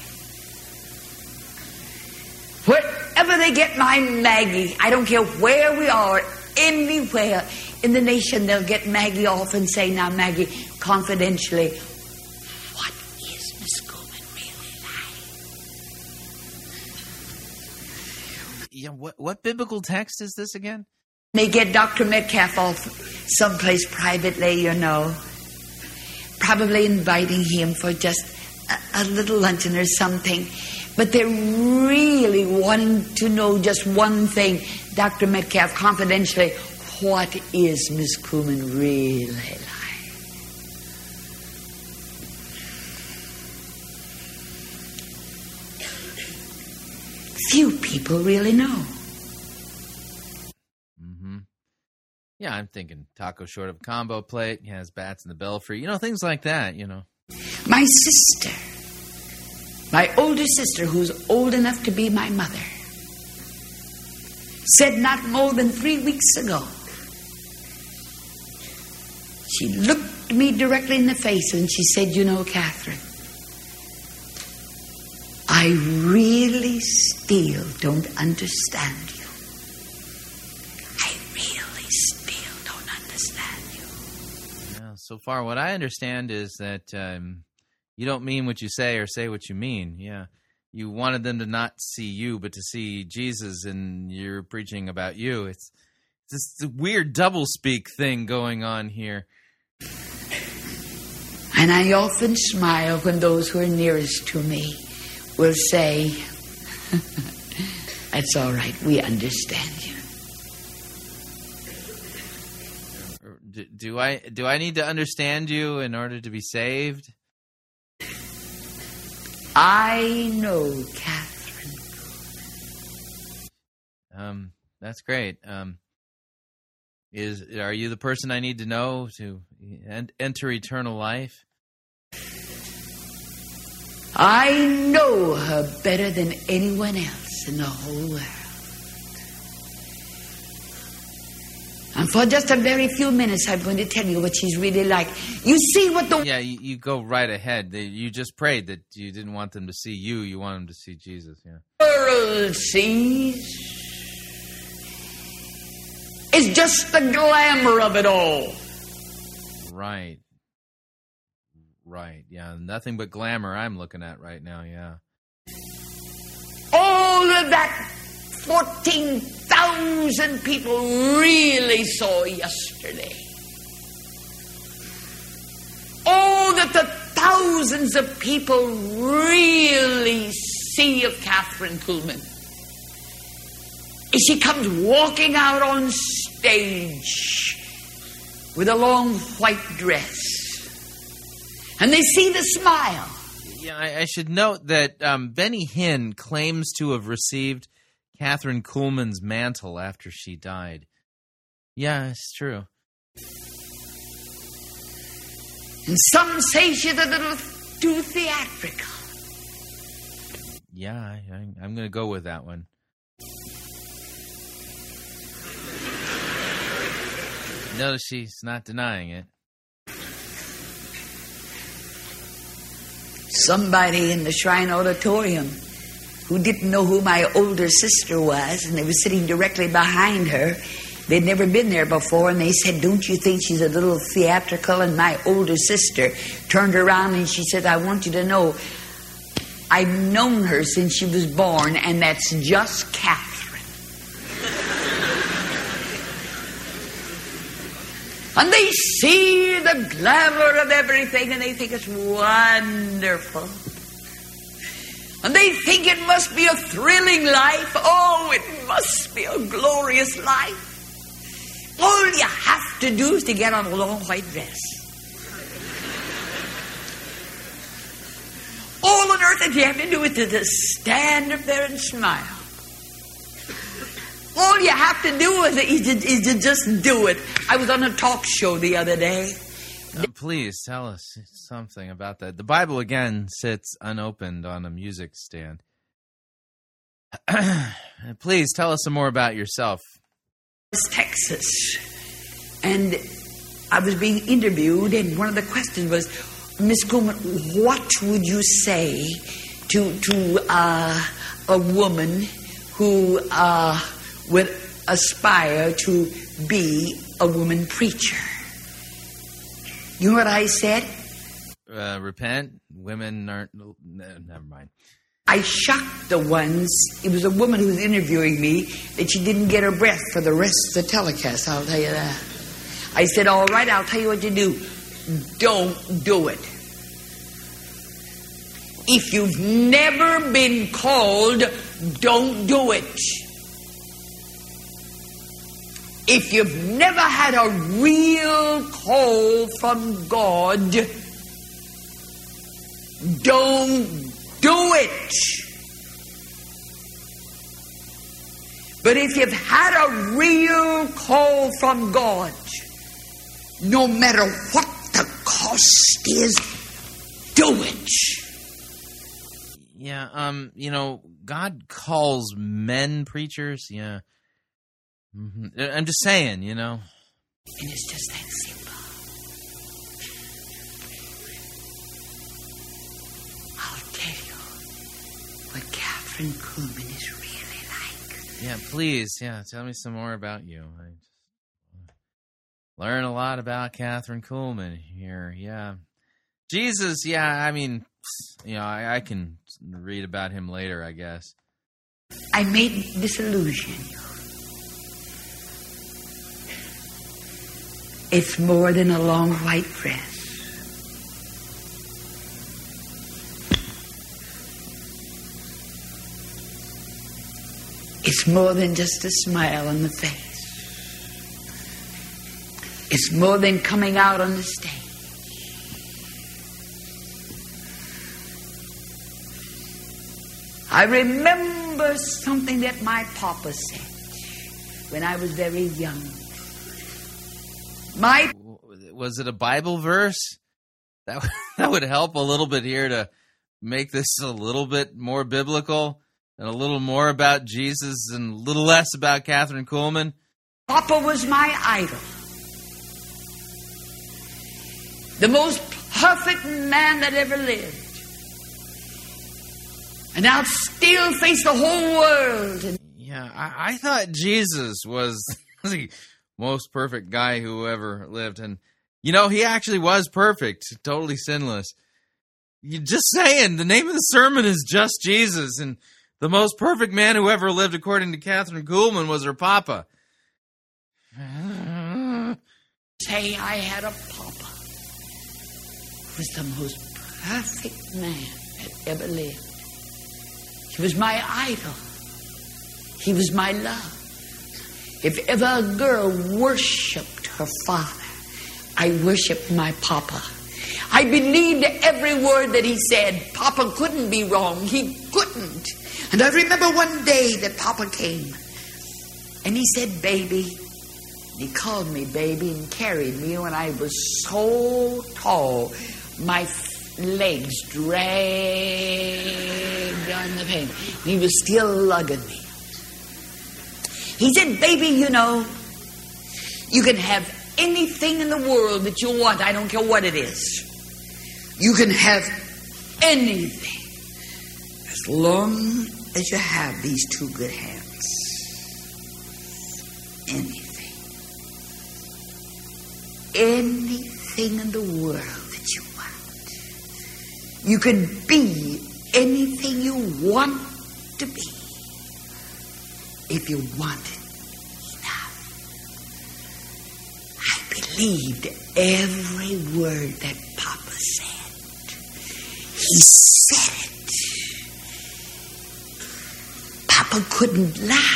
Wherever they get my Maggie, I don't care where we are, anywhere in the nation, they'll get Maggie off and say, now, Maggie, confidentially, what is Miss Kuhlman really like? Yeah, what, what biblical text is this again? They get Doctor Metcalf off someplace privately, you know, probably inviting him for just a, a little luncheon or something. But they really want to know just one thing. Doctor Metcalf, confidentially, what is Miss Kuhlman really like? Few people really know. Mm-hmm. Yeah, I'm thinking taco short of a combo plate, he has bats in the belfry, you know, things like that, you know. My sister, my older sister, who's old enough to be my mother, said not more than three weeks ago, she looked me directly in the face and she said, you know, Kathryn, I really still don't understand you. I really still don't understand you. Now, so far, what I understand is that um, you don't mean what you say or say what you mean. Yeah. You wanted them to not see you, but to see Jesus, and you're preaching about you. It's this weird doublespeak thing going on here. And I often smile when those who are nearest to me will say, that's all right, we understand you. Do, do I, do I need to understand you in order to be saved? I know Kathryn. Um, that's great. Um, is are you the person I need to know to en- enter eternal life? I know her better than anyone else in the whole world. And for just a very few minutes, I'm going to tell you what she's really like. You see what the... Yeah, you, you go right ahead. You just prayed that you didn't want them to see you. You want them to see Jesus, yeah. World sees. It's just the glamour of it all. Right. Right, yeah. Nothing but glamour I'm looking at right now, yeah. All of that... fourteen thousand people really saw yesterday. All that the thousands of people really see of Kathryn Kuhlman is she comes walking out on stage with a long white dress. And they see the smile. Yeah, I, I should note that um, Benny Hinn claims to have received Kathryn Kuhlman's mantle after she died. Yeah, it's true. And some say she's a little too theatrical. Yeah, I, I'm going to go with that one. Notice she's not denying it. Somebody in the Shrine Auditorium who didn't know who my older sister was, and they were sitting directly behind her, They'd never been there before, and they said, "Don't you think she's a little theatrical?" And my older sister turned around and she said, "I want you to know, I've known her since she was born, and that's just Kathryn." And they see the glamour of everything, and they think it's wonderful. And they think it must be a thrilling life. Oh, it must be a glorious life. All you have to do is to get on a long white dress. All on earth that you have to do is to just stand up there and smile. All you have to do is, is, is to just do it. I was on a talk show the other day. Oh, please tell us something about that. The Bible, again, sits unopened on a music stand. Please tell us some more about yourself. It's Texas. And I was being interviewed, and one of the questions was, "Miss Kuhlman, what would you say to, to uh, a woman who uh, would aspire to be a woman preacher?" You know what I said? Uh, repent. Women aren't... No, never mind. I shocked the ones. It was a woman who was interviewing me that she didn't get her breath for the rest of the telecast, I'll tell you that. I said, "All right, I'll tell you what you do. Don't do it. If you've never been called, don't do it. If you've never had a real call from God, don't do it. But if you've had a real call from God, no matter what the cost is, do it." Yeah, um, you know, God calls men preachers, yeah. Mm-hmm. I'm just saying, you know. And it's just that simple. I'll tell you what Kathryn Kuhlman is really like. Yeah, please, yeah, tell me some more about you. I just learn a lot about Kathryn Kuhlman here, yeah. Jesus, yeah, I mean, you know, I, I can read about him later, I guess. I made disillusion. It's more than a long white dress. It's more than just a smile on the face. It's more than coming out on the stage. I remember something that my papa said when I was very young. My was it a Bible verse? That that would help a little bit here to make this a little bit more biblical and a little more about Jesus and a little less about Kathryn Kuhlman. Papa was my idol. The most perfect man that ever lived. And I'll still face the whole world. Yeah, I, I thought Jesus was... most perfect guy who ever lived. And, you know, he actually was perfect, totally sinless. You're just saying, the name of the sermon is Just Jesus, and the most perfect man who ever lived, according to Kathryn Kuhlman, was her papa. Say I had a papa who was the most perfect man that ever lived. He was my idol. He was my love. If ever a girl worshipped her father, I worshipped my papa. I believed every word that he said. Papa couldn't be wrong. He couldn't. And I remember one day that Papa came. And he said, "Baby." And he called me baby and carried me. When I was so tall, my legs dragged on the pavement. He was still lugging me. He said, "Baby, you know, you can have anything in the world that you want. I don't care what it is. You can have anything as long as you have these two good hands. Anything." anything in the world that you want. You can be anything you want to be if you want it enough. I believed every word that Papa said. He said it. Papa couldn't lie.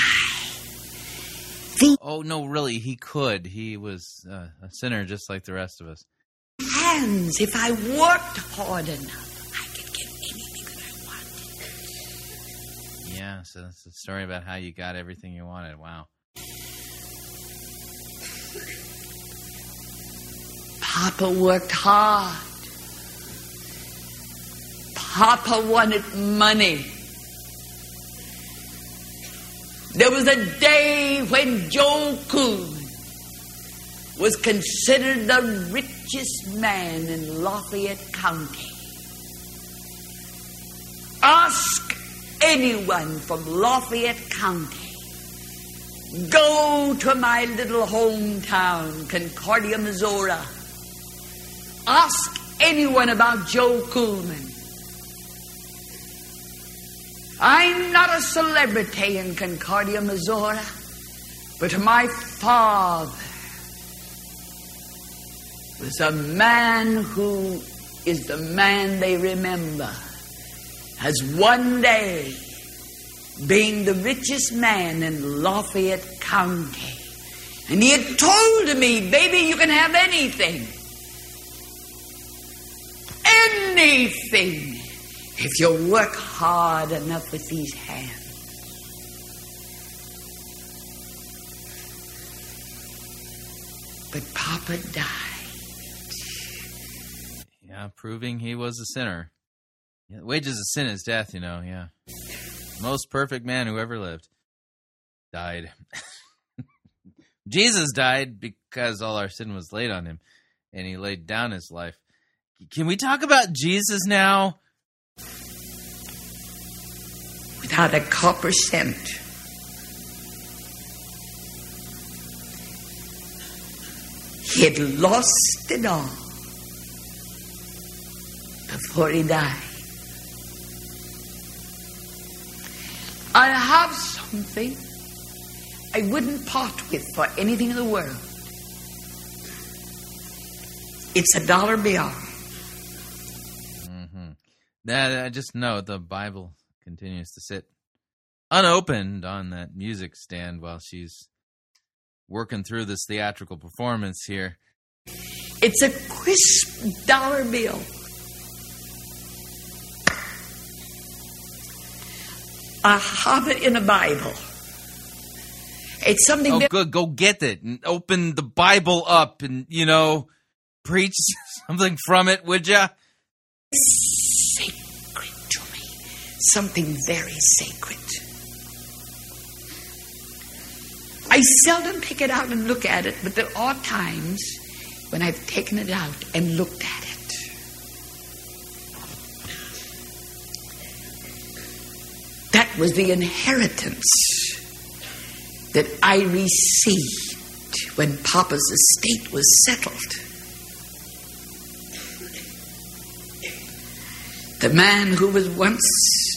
Oh, no, really, he could. He was uh, a sinner just like the rest of us. Hands, if I worked hard enough, I could get anything that I wanted. Yeah, so that's the story about how you got everything you wanted. Wow. Papa worked hard. Papa wanted money. There was a day when Joel Kuhlman was considered the richest man in Lafayette County. Ask anyone from Lafayette County. Go to my little hometown, Concordia, Missouri. Ask anyone about Joel Kuhlman. I'm not a celebrity in Concordia, Missouri, but my father was a man who is the man they remember as one day being the richest man in Lafayette County. And he had told me, baby, you can have anything. Anything. If you work hard enough with these hands. But Papa died. Yeah, proving he was a sinner. Yeah, the wages of sin is death, you know, yeah. Most perfect man who ever lived. Died. Jesus died because all our sin was laid on him. And he laid down his life. Can we talk about Jesus now? Without a copper cent. He had lost it all before he died. I have something I wouldn't part with for anything in the world. It's a dollar bill. That I just know the Bible continues to sit unopened on that music stand while she's working through this theatrical performance here. It's a crisp dollar bill. I have it in a Bible. It's something. Oh, that- good. Go get it and open the Bible up and, you know, preach something from it, would ya? Sacred to me. Something very sacred. I seldom pick it out and look at it, but there are times when I've taken it out and looked at it. That was the inheritance that I received when Papa's estate was settled. The man who was once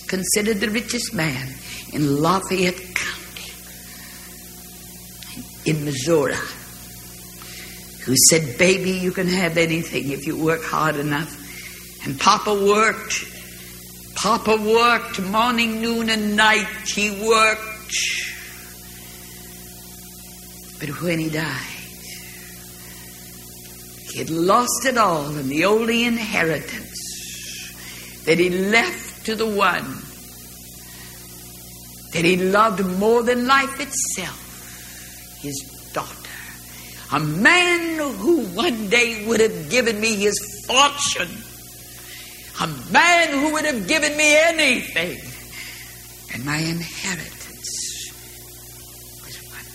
considered the richest man in Lafayette County, in Missouri, who said, baby, you can have anything if you work hard enough. And Papa worked. Papa worked morning, noon, and night. He worked. But when he died, he had lost it all in the only inheritance that he left to the one that he loved more than life itself, his daughter. A man who one day would have given me his fortune. A man who would have given me anything. And my inheritance was one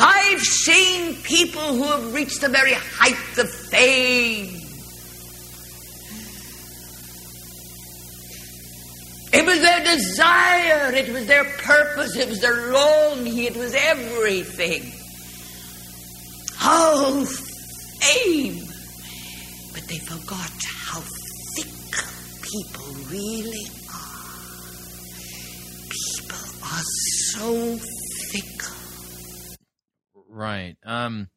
dollar. I've seen people who have reached the very height of fame. It was their desire. It was their purpose. It was their longing. It was everything. Oh, fame. But they forgot how fickle people really are. People are so fickle. Right. Um.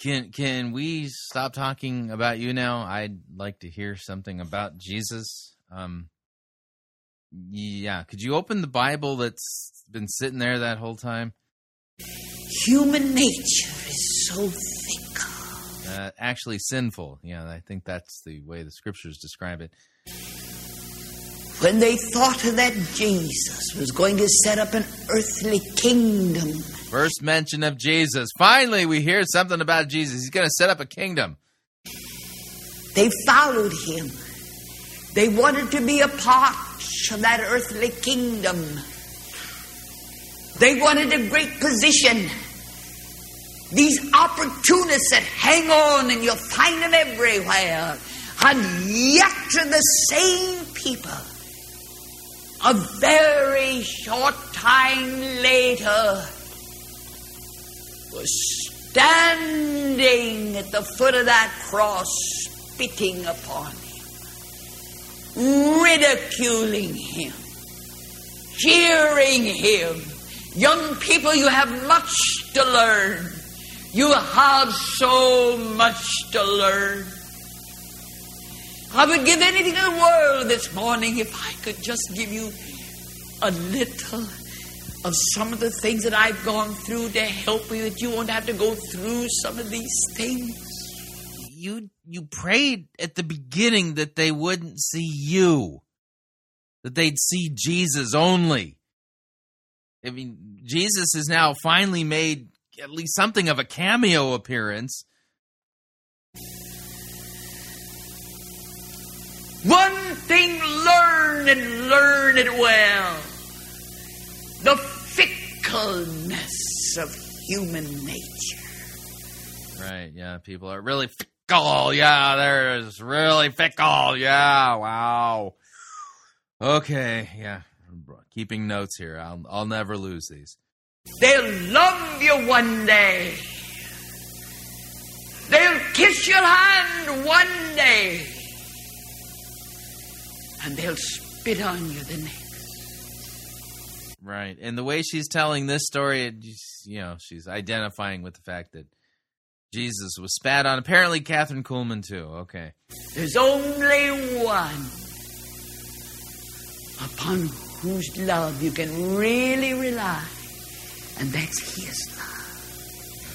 Can can we stop talking about you now? I'd like to hear something about Jesus. Um, yeah, could you open the Bible that's been sitting there that whole time? Human nature is so fickle. Uh, actually sinful. Yeah, I think that's the way the scriptures describe it. When they thought that Jesus was going to set up an earthly kingdom. First mention of Jesus. Finally, we hear something about Jesus. He's going to set up a kingdom. They followed him. They wanted to be a part of that earthly kingdom. They wanted a great position. These opportunists that hang on and you'll find them everywhere. And yet the same people, a very short time later, was standing at the foot of that cross, spitting upon him, ridiculing him, jeering him. Young people, you have much to learn. You have so much to learn. I would give anything in the world this morning if I could just give you a little of some of the things that I've gone through to help you, that you won't have to go through some of these things. You you prayed at the beginning that they wouldn't see you, that they'd see Jesus only. I mean, Jesus has now finally made at least something of a cameo appearance. One thing, learn and learn it well. The fickleness of human nature. Right, yeah, people are really fickle. Yeah, there's really fickle. Yeah, wow. Okay, yeah. Keeping notes here. I'll, I'll never lose these. They'll love you one day. They'll kiss your hand one day. And they'll spit on you the next. Right. And the way she's telling this story, it just, you know, she's identifying with the fact that Jesus was spat on. Apparently, Kathryn Kuhlman, too. Okay. There's only one upon whose love you can really rely, and that's his love.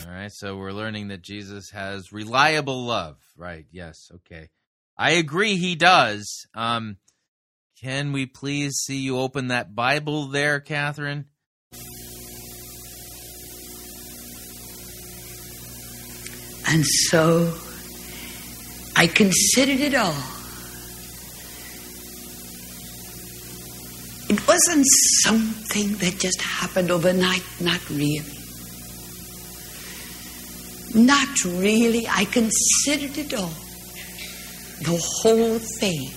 All right. So we're learning that Jesus has reliable love. Right. Yes. Okay. I agree he does. Um, can we please see you open that Bible there, Kathryn? And so I considered it all. It wasn't something that just happened overnight, not really. Not really. I considered it all. The whole thing.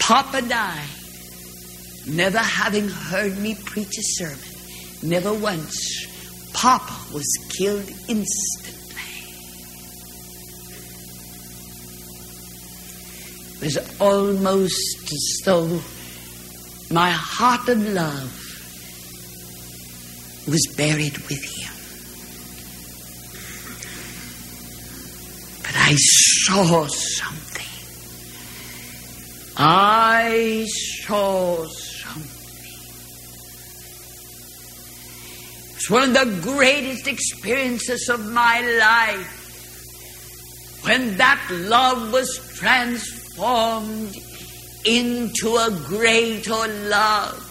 Papa died, never having heard me preach a sermon, never once. Papa was killed instantly. It was almost as though my heart of love was buried with him. I saw something. I saw something. It was one of the greatest experiences of my life. When that love was transformed into a greater love.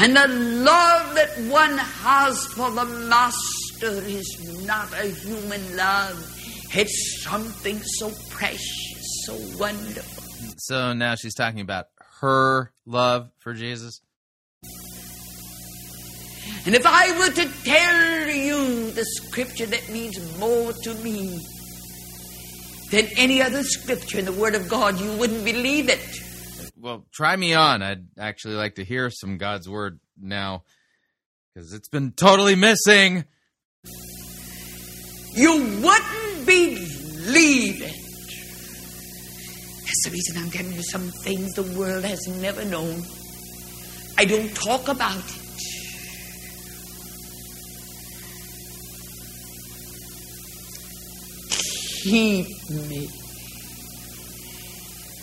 And the love that one has for the Master is not a human love. It's something so precious, so wonderful. So now she's talking about her love for Jesus. And if I were to tell you the scripture that means more to me than any other scripture in the Word of God. You wouldn't believe it. Well, try me on. I'd actually like to hear some God's Word now, because it's been totally missing. You wouldn't believe it. That's the reason I'm telling you some things the world has never known. I don't talk about it. Keep me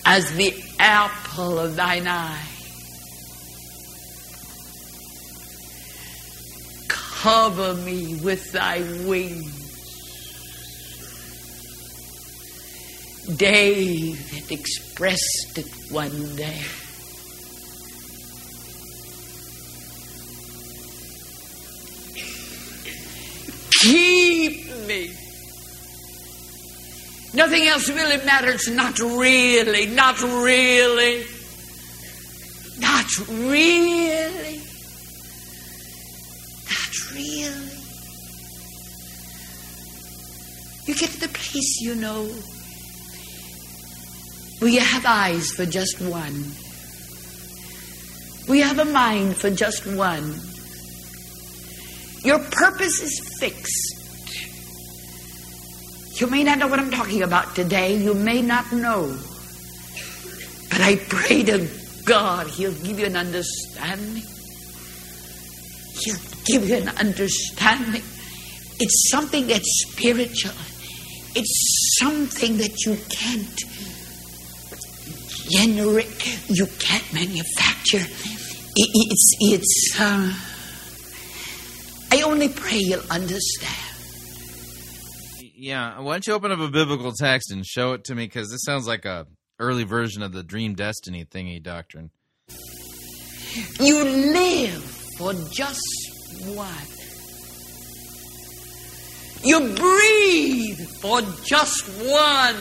as the apple of thine eye. Cover me with thy wings. David expressed it one day. Keep me. Nothing else really matters. Not really. Not really. Not really. Not really. You get to the place, you know, where you have eyes for just one. Where you have a mind for just one. Your purpose is fixed. You may not know what I'm talking about today. You may not know. But I pray to God He'll give you an understanding. He'll give you an understanding. It's something that's spiritual. It's something that you can't generate. You can't manufacture. It's, it's, uh, I only pray you'll understand. Yeah, why don't you open up a biblical text and show it to me? Because this sounds like a early version of the dream destiny thingy doctrine. You live for just one. You breathe for just one.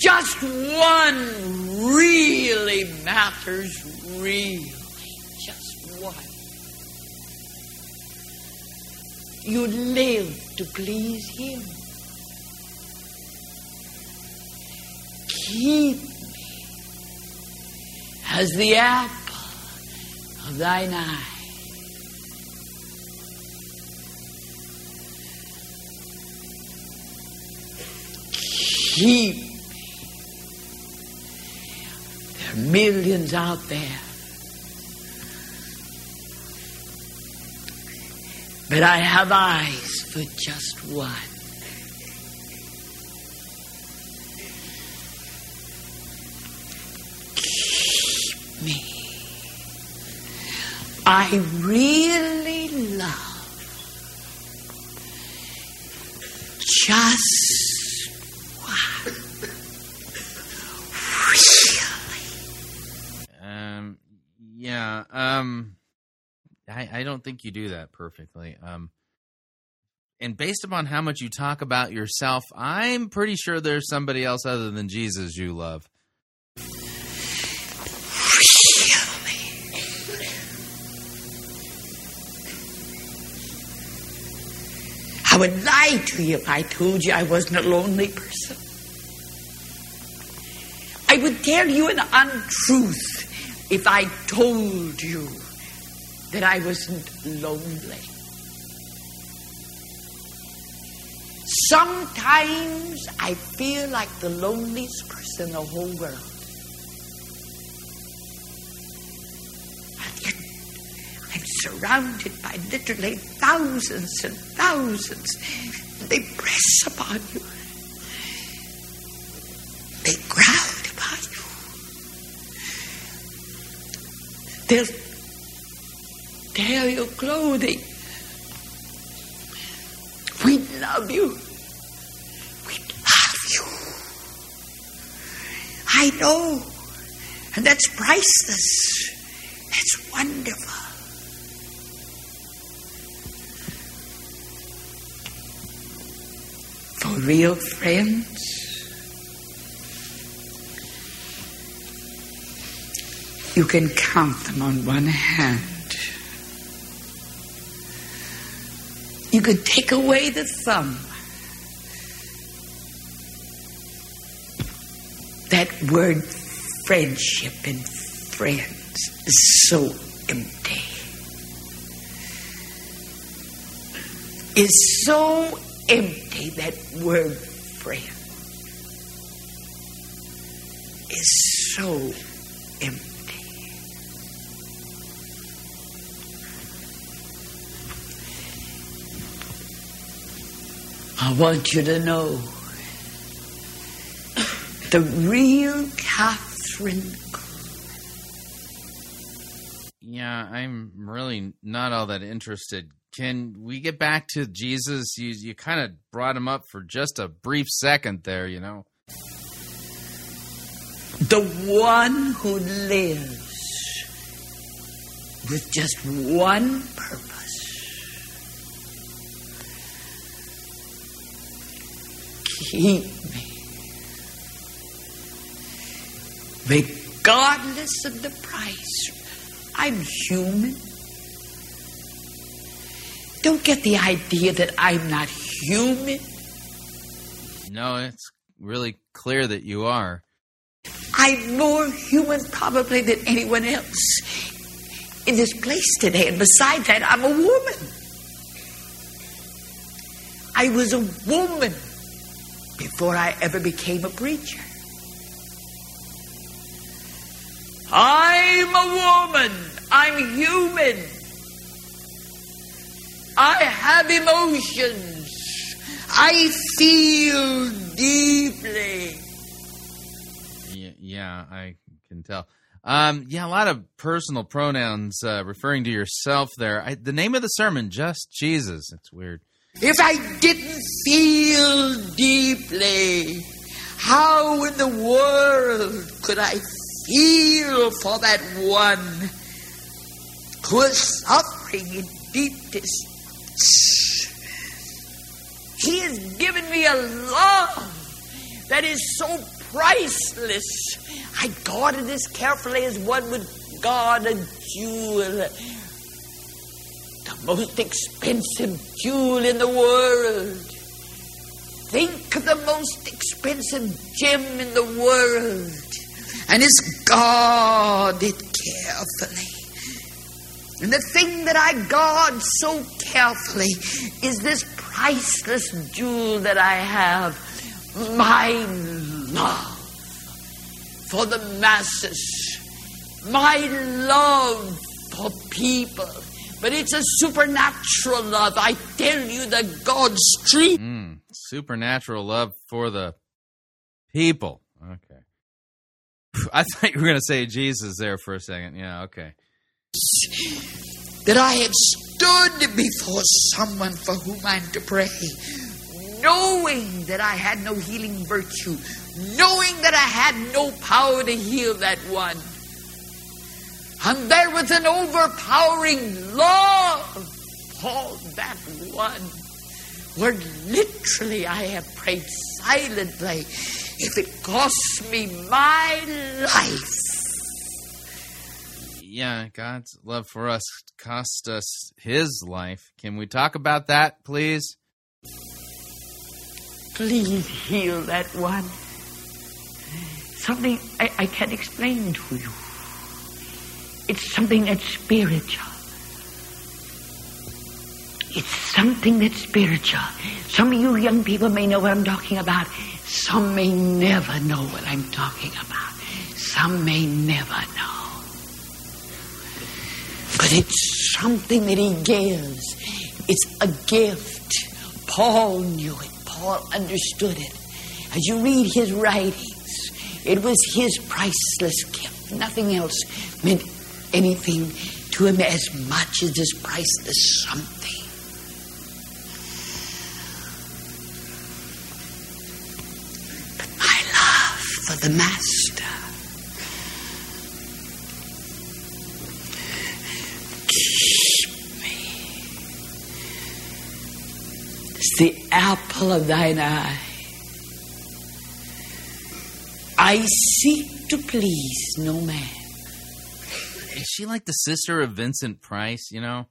Just one really matters, really. Just one. You live to please Him. Keep me as the apple of thine eye. Keep me. There are millions out there. But I have eyes for just one. Keep me. I really love just one. Really. Um, yeah, um... I, I don't think you do that perfectly. Um, and based upon how much you talk about yourself, I'm pretty sure there's somebody else other than Jesus you love. Really? I would lie to you if I told you I wasn't a lonely person. I would tell you an untruth if I told you that I wasn't lonely. Sometimes I feel like the loneliest person in the whole world. Yet I'm surrounded by literally thousands and thousands. They press upon you. They crowd upon you. They'll tear your clothing. We love you. We love you. I know. And that's priceless. That's wonderful. For real friends, you can count them on one hand. You could take away the thumb That word friendship and friends is so empty. Is so empty, that word friend is so empty. I want you to know the real Kathryn Kuhlman. Yeah, I'm really not all that interested. Can we get back to Jesus? You you kind of brought him up for just a brief second there, you know. The one who lives with just one purpose. Keep me. Regardless of the price. I'm human. Don't get the idea that I'm not human. No, it's really clear that you are. I'm more human probably than anyone else in this place today. And besides that, I'm a woman. I was a woman before I ever became a preacher. I'm a woman. I'm human. I have emotions. I feel deeply. Yeah, yeah, I can tell. Um, yeah, a lot of personal pronouns uh, referring to yourself there. I, the name of the sermon, Just Jesus. It's weird. If I didn't feel deeply, how in the world could I feel for that one who is suffering in deep distress? He has given me a love that is so priceless. I guarded this carefully as one would guard a jewel. The most expensive jewel in the world. Think of the most expensive gem in the world. And it's guarded carefully. And the thing that I guard so carefully is this priceless jewel that I have, my love for the masses, my love for people. But it's a supernatural love. I tell you, the God's tree. Mm, supernatural love for the people. Okay. I thought you were going to say Jesus there for a second. Yeah, okay. That I have stood before someone for whom I'm to pray, knowing that I had no healing virtue, knowing that I had no power to heal that one. And there was an overpowering love for that one, where literally I have prayed silently, if it costs me my life. Yeah, God's love for us cost us his life. Can we talk about that, please? Please heal that one. Something I, I can't explain to you. It's something that's spiritual. It's something that's spiritual. Some of you young people may know what I'm talking about. Some may never know what I'm talking about. Some may never know. But it's something that he gives. It's a gift. Paul knew it. Paul understood it. As you read his writings, it was his priceless gift. Nothing else meant anything to him as much as this priceless something. But my love for the Master the apple of thine eye. I seek to please no man. Is she like the sister of Vincent Price, you know?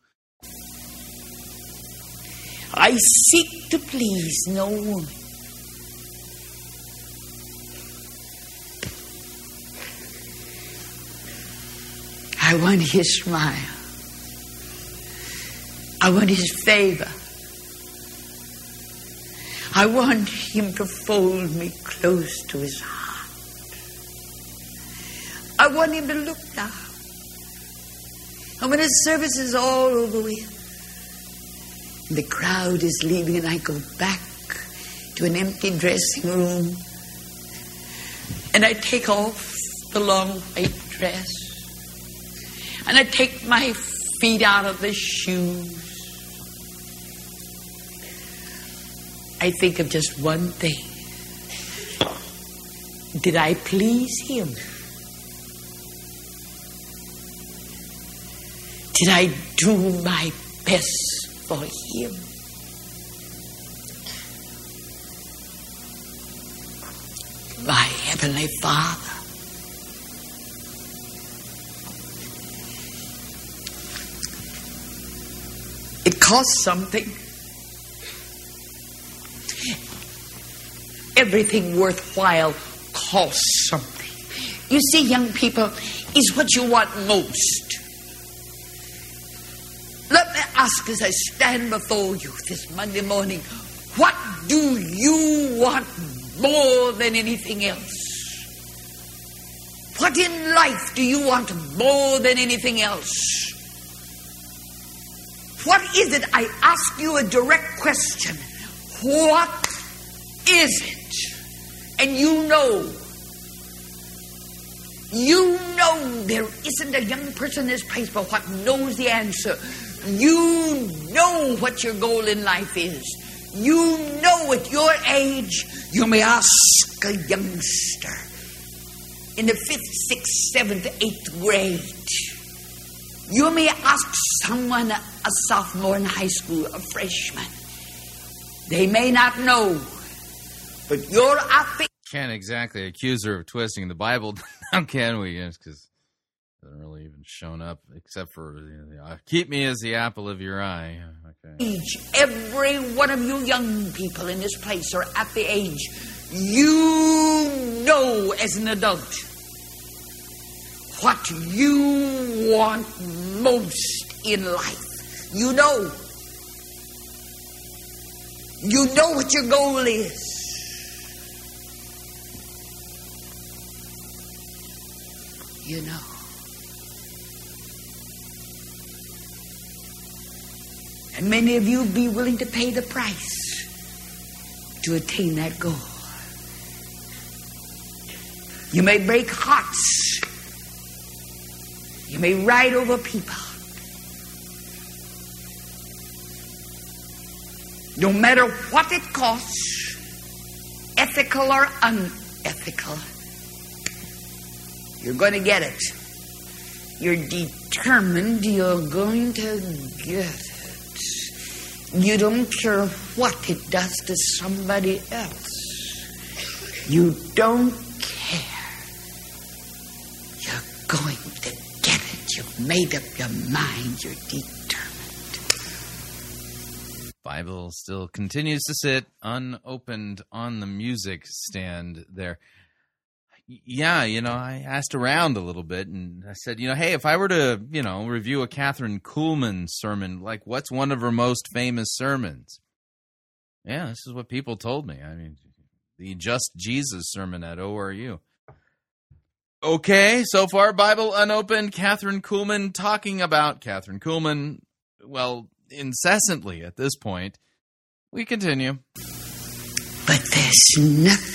I seek to please no woman. But I want his smile. I want his favor. I want him to fold me close to his heart. I want him to look down. And when his service is all over with, and the crowd is leaving and I go back to an empty dressing room, and I take off the long white dress, and I take my feet out of the shoes, I think of just one thing. Did I please him? Did I do my best for him? My Heavenly Father, it costs something. Everything worthwhile costs something. You see, young people, is what you want most. Let me ask as I stand before you this Monday morning, what do you want more than anything else? What in life do you want more than anything else? What is it? I ask you a direct question. What is it? And you know, you know there isn't a young person in this place but what knows the answer. You know what your goal in life is. You know at your age, you may ask a youngster in the fifth, sixth, seventh, eighth grade. You may ask someone, a sophomore in high school, a freshman. They may not know. But you're up. Can't exactly accuse her of twisting the Bible, can we? Yes, because it hasn't really even shown up, except for you know, keep me as the apple of your eye. Okay. Each, every one of you young people in this place are at the age you know as an adult what you want most in life. You know. You know what your goal is. You know. And many of you will be willing to pay the price to attain that goal. You may break hearts. You may ride over people. No matter what it costs, ethical or unethical, you're going to get it. You're determined you're going to get it. You don't care what it does to somebody else. You don't care. You're going to get it. You've made up your mind. You're determined. Bible still continues to sit unopened on the music stand there. Yeah, you know, I asked around a little bit, and I said, you know, hey, if I were to, you know, review a Kathryn Kuhlman sermon, like, what's one of her most famous sermons? Yeah, this is what people told me. I mean, the Just Jesus sermon at O R U. Okay, so far, Bible unopened, Kathryn Kuhlman talking about Kathryn Kuhlman, well, incessantly at this point. We continue. But there's nothing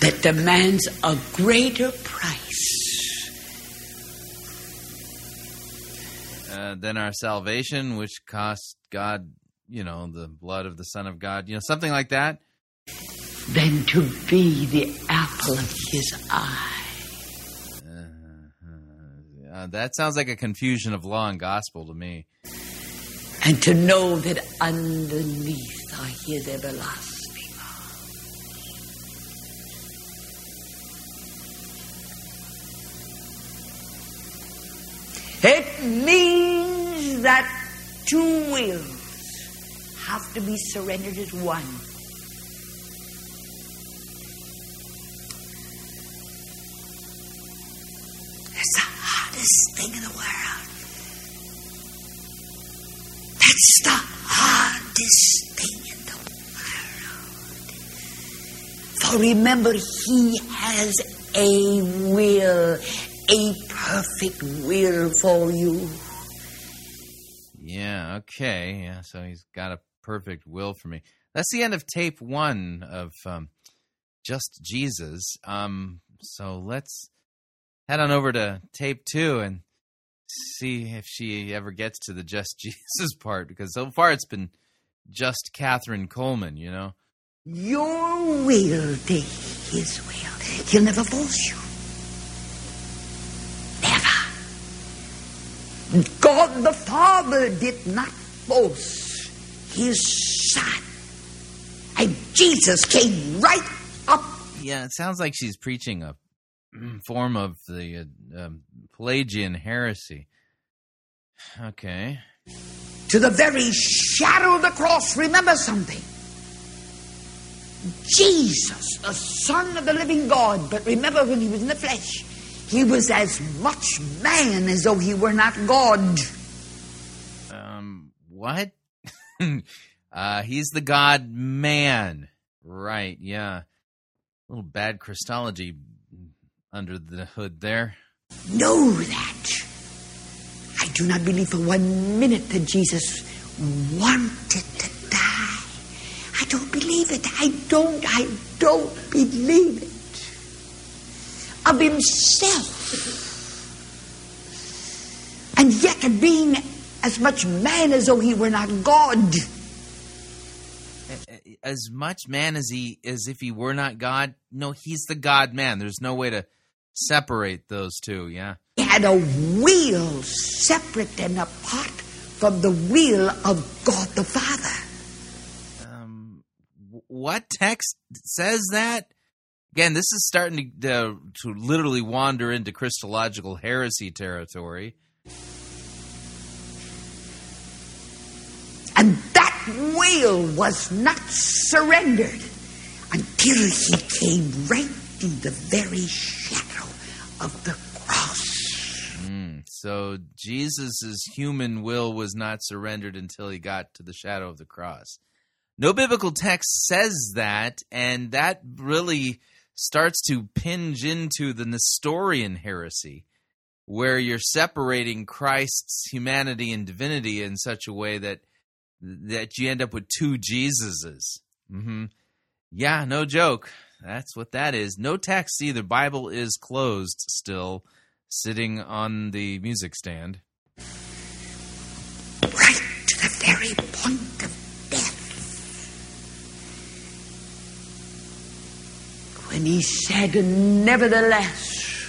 that demands a greater price uh, than our salvation, which cost God, you know, the blood of the Son of God, you know, something like that. Than to be the apple of his eye. Uh, uh, that sounds like a confusion of law and gospel to me. And to know that underneath are his everlasting. It means that two wills have to be surrendered as one. It's the hardest greatest thing in the world. That's the hardest thing in the world. For remember, He has a will, a perfect will for you. Yeah, okay. Yeah, so He's got a perfect will for me. That's the end of tape one of um, Just Jesus. Um, so let's head on over to tape two and see if she ever gets to the Just Jesus part, because so far it's been just Kathryn Kuhlman, you know. Your will be His will. He'll never force you. Never. God the Father did not force His Son. And Jesus came right up. Yeah, it sounds like she's preaching a form of the uh, um, Pelagian heresy. Okay. To the very shadow of the cross, remember something. Jesus, the Son of the living God, but remember when He was in the flesh, He was as much man as though He were not God. Um, what? uh, he's the God-man. Right, yeah. A little bad Christology under the hood there. Know that. I do not believe for one minute that Jesus wanted to die. I don't believe it. I don't, I don't believe it. Of Himself. And yet of being as much man as though He were not God. As much man as he, as if He were not God? No, He's the God-man. There's no way to separate those two, yeah? He had a will separate and apart from the will of God the Father. Um, what text says that? Again, this is starting to, to, to literally wander into Christological heresy territory. And that will was not surrendered until He came right to the very shadow of the cross. Mm, so Jesus' human will was not surrendered until He got to the shadow of the cross. No biblical text says that, and that really starts to pinge into the Nestorian heresy, where you're separating Christ's humanity and divinity in such a way that that you end up with two Jesuses. Mm-hmm. Yeah, no joke. That's what that is. No text either. Bible is closed still, sitting on the music stand. Right to the very point of death. When He said, nevertheless,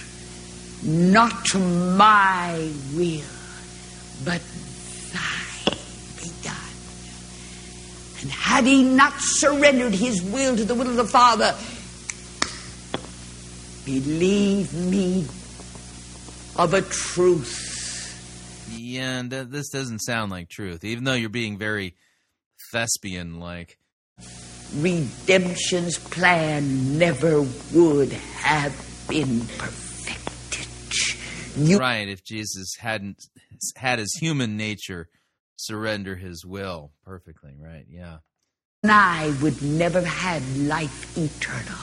not my will, but and had He not surrendered His will to the will of the Father, believe me, of a truth. Yeah, and th- this doesn't sound like truth, even though you're being very thespian-like. Redemption's plan never would have been perfected. You- right, if Jesus hadn't had His human nature surrender His will perfectly, right? Yeah. And I would never have had life eternal.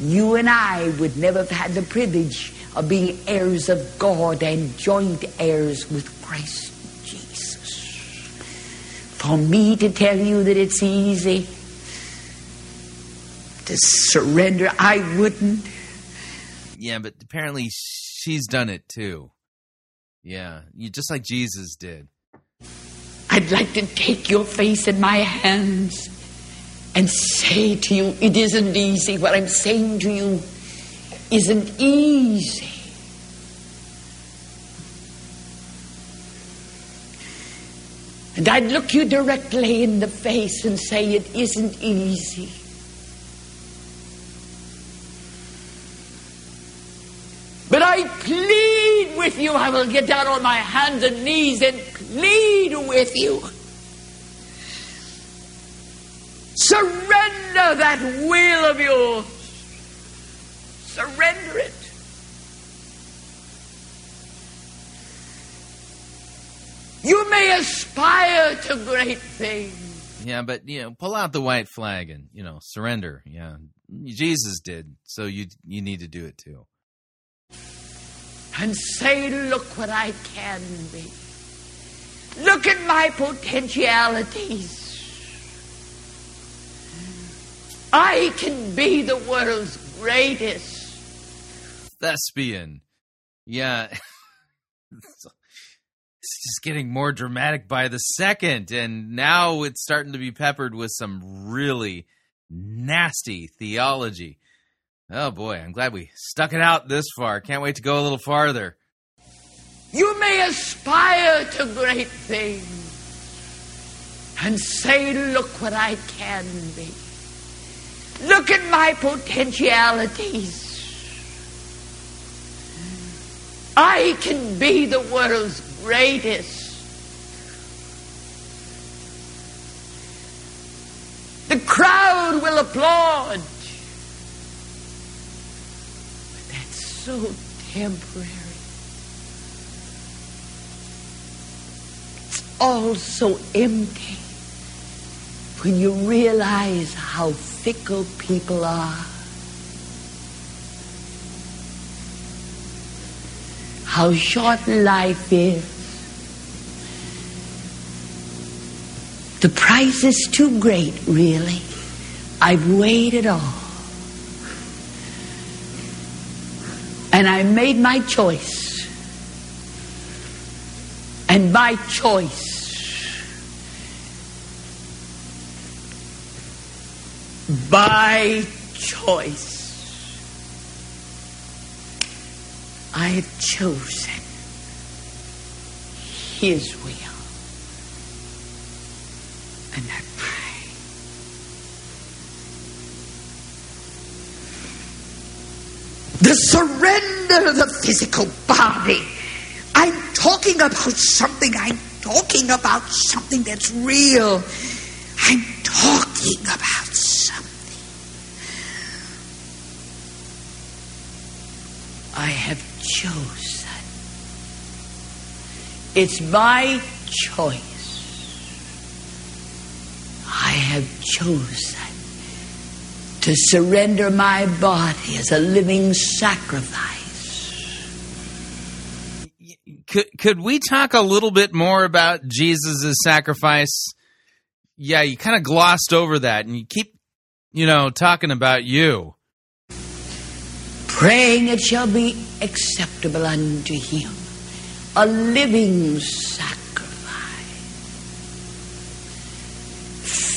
You and I would never have had the privilege of being heirs of God and joint heirs with Christ Jesus. For me to tell you that it's easy to surrender, I wouldn't. Yeah, but apparently she's done it too. Yeah, you just like Jesus did. I'd like to take your face in my hands and say to you, it isn't easy. What I'm saying to you isn't easy. And I'd look you directly in the face and say, it isn't easy. But I plead with you, I will get down on my hands and knees and plead with you. Surrender that will of yours. Surrender it. You may aspire to great things. Yeah, but, you know, pull out the white flag and, you know, surrender. Yeah, Jesus did, so you you need to do it too. And say, look what I can be. Look at my potentialities. I can be the world's greatest thespian. Yeah. It's just getting more dramatic by the second. And now it's starting to be peppered with some really nasty theology. Oh, boy, I'm glad we stuck it out this far. Can't wait to go a little farther. You may aspire to great things and say, look what I can be. Look at my potentialities. I can be the world's greatest. The crowd will applaud. But that's so temporary. It's all so empty when you realize how fickle people are, how short life is. The price is too great, really. I've weighed it all. And I made my choice. And by choice, by choice, I have chosen His will. And I pray the surrender of the physical body. I'm talking about something. I'm talking about something that's real. I'm talking about something. I have chosen. It's my choice. I have chosen to surrender my body as a living sacrifice. Could, could we talk a little bit more about Jesus' sacrifice? Yeah, you kind of glossed over that, and you keep, you know, talking about you. Praying it shall be acceptable unto Him, a living sacrifice,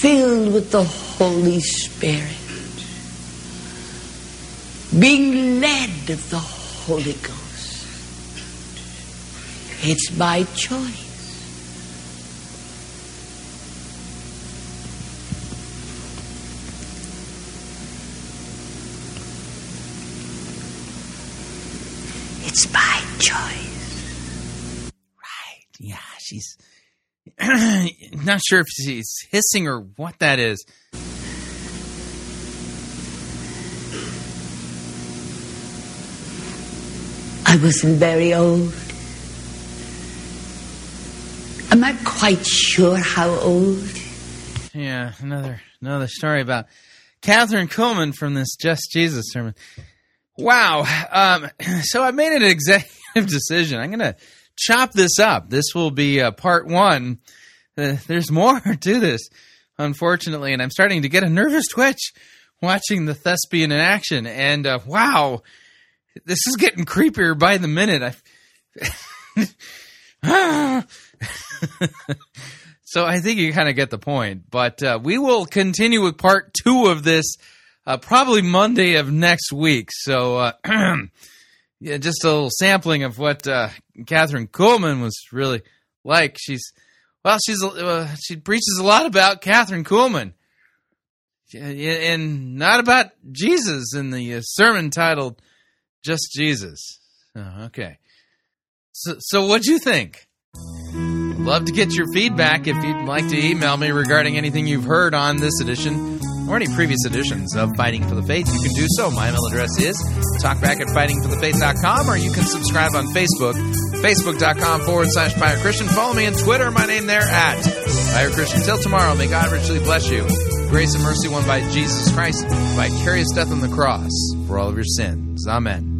filled with the Holy Spirit, being led of the Holy Ghost. It's by choice. It's by choice. Right. Yeah, she's not sure if she's hissing or what that is. I wasn't very old. I'm not quite sure how old. Yeah, another another story about Kathryn Kuhlman from this Just Jesus sermon. Wow. Um, so I made an executive decision. I'm going to chop this up. This will be uh, part one. Uh, there's more to this, unfortunately, and I'm starting to get a nervous twitch watching the thespian in action. And uh, wow, this is getting creepier by the minute. I So I think you kind of get the point. But uh, we will continue with part two of this. Uh, probably Monday of next week. So uh, yeah, just a little sampling of what uh, Kathryn Kuhlman was really like. She's well, she's uh, she preaches a lot about Kathryn Kuhlman and not about Jesus in the sermon titled "Just Jesus." Oh, okay, so so what'd you think? I'd love to get your feedback if you'd like to email me regarding anything you've heard on this edition or any previous editions of Fighting for the Faith, you can do so. My email address is talkback at fighting for the faith dot com, or you can subscribe on Facebook, facebook dot com forward slash Pirate Christian. Follow me on Twitter, my name there at Pirate Christian. Till tomorrow, may God richly bless you. Grace and mercy won by Jesus Christ, vicarious death on the cross for all of your sins. Amen.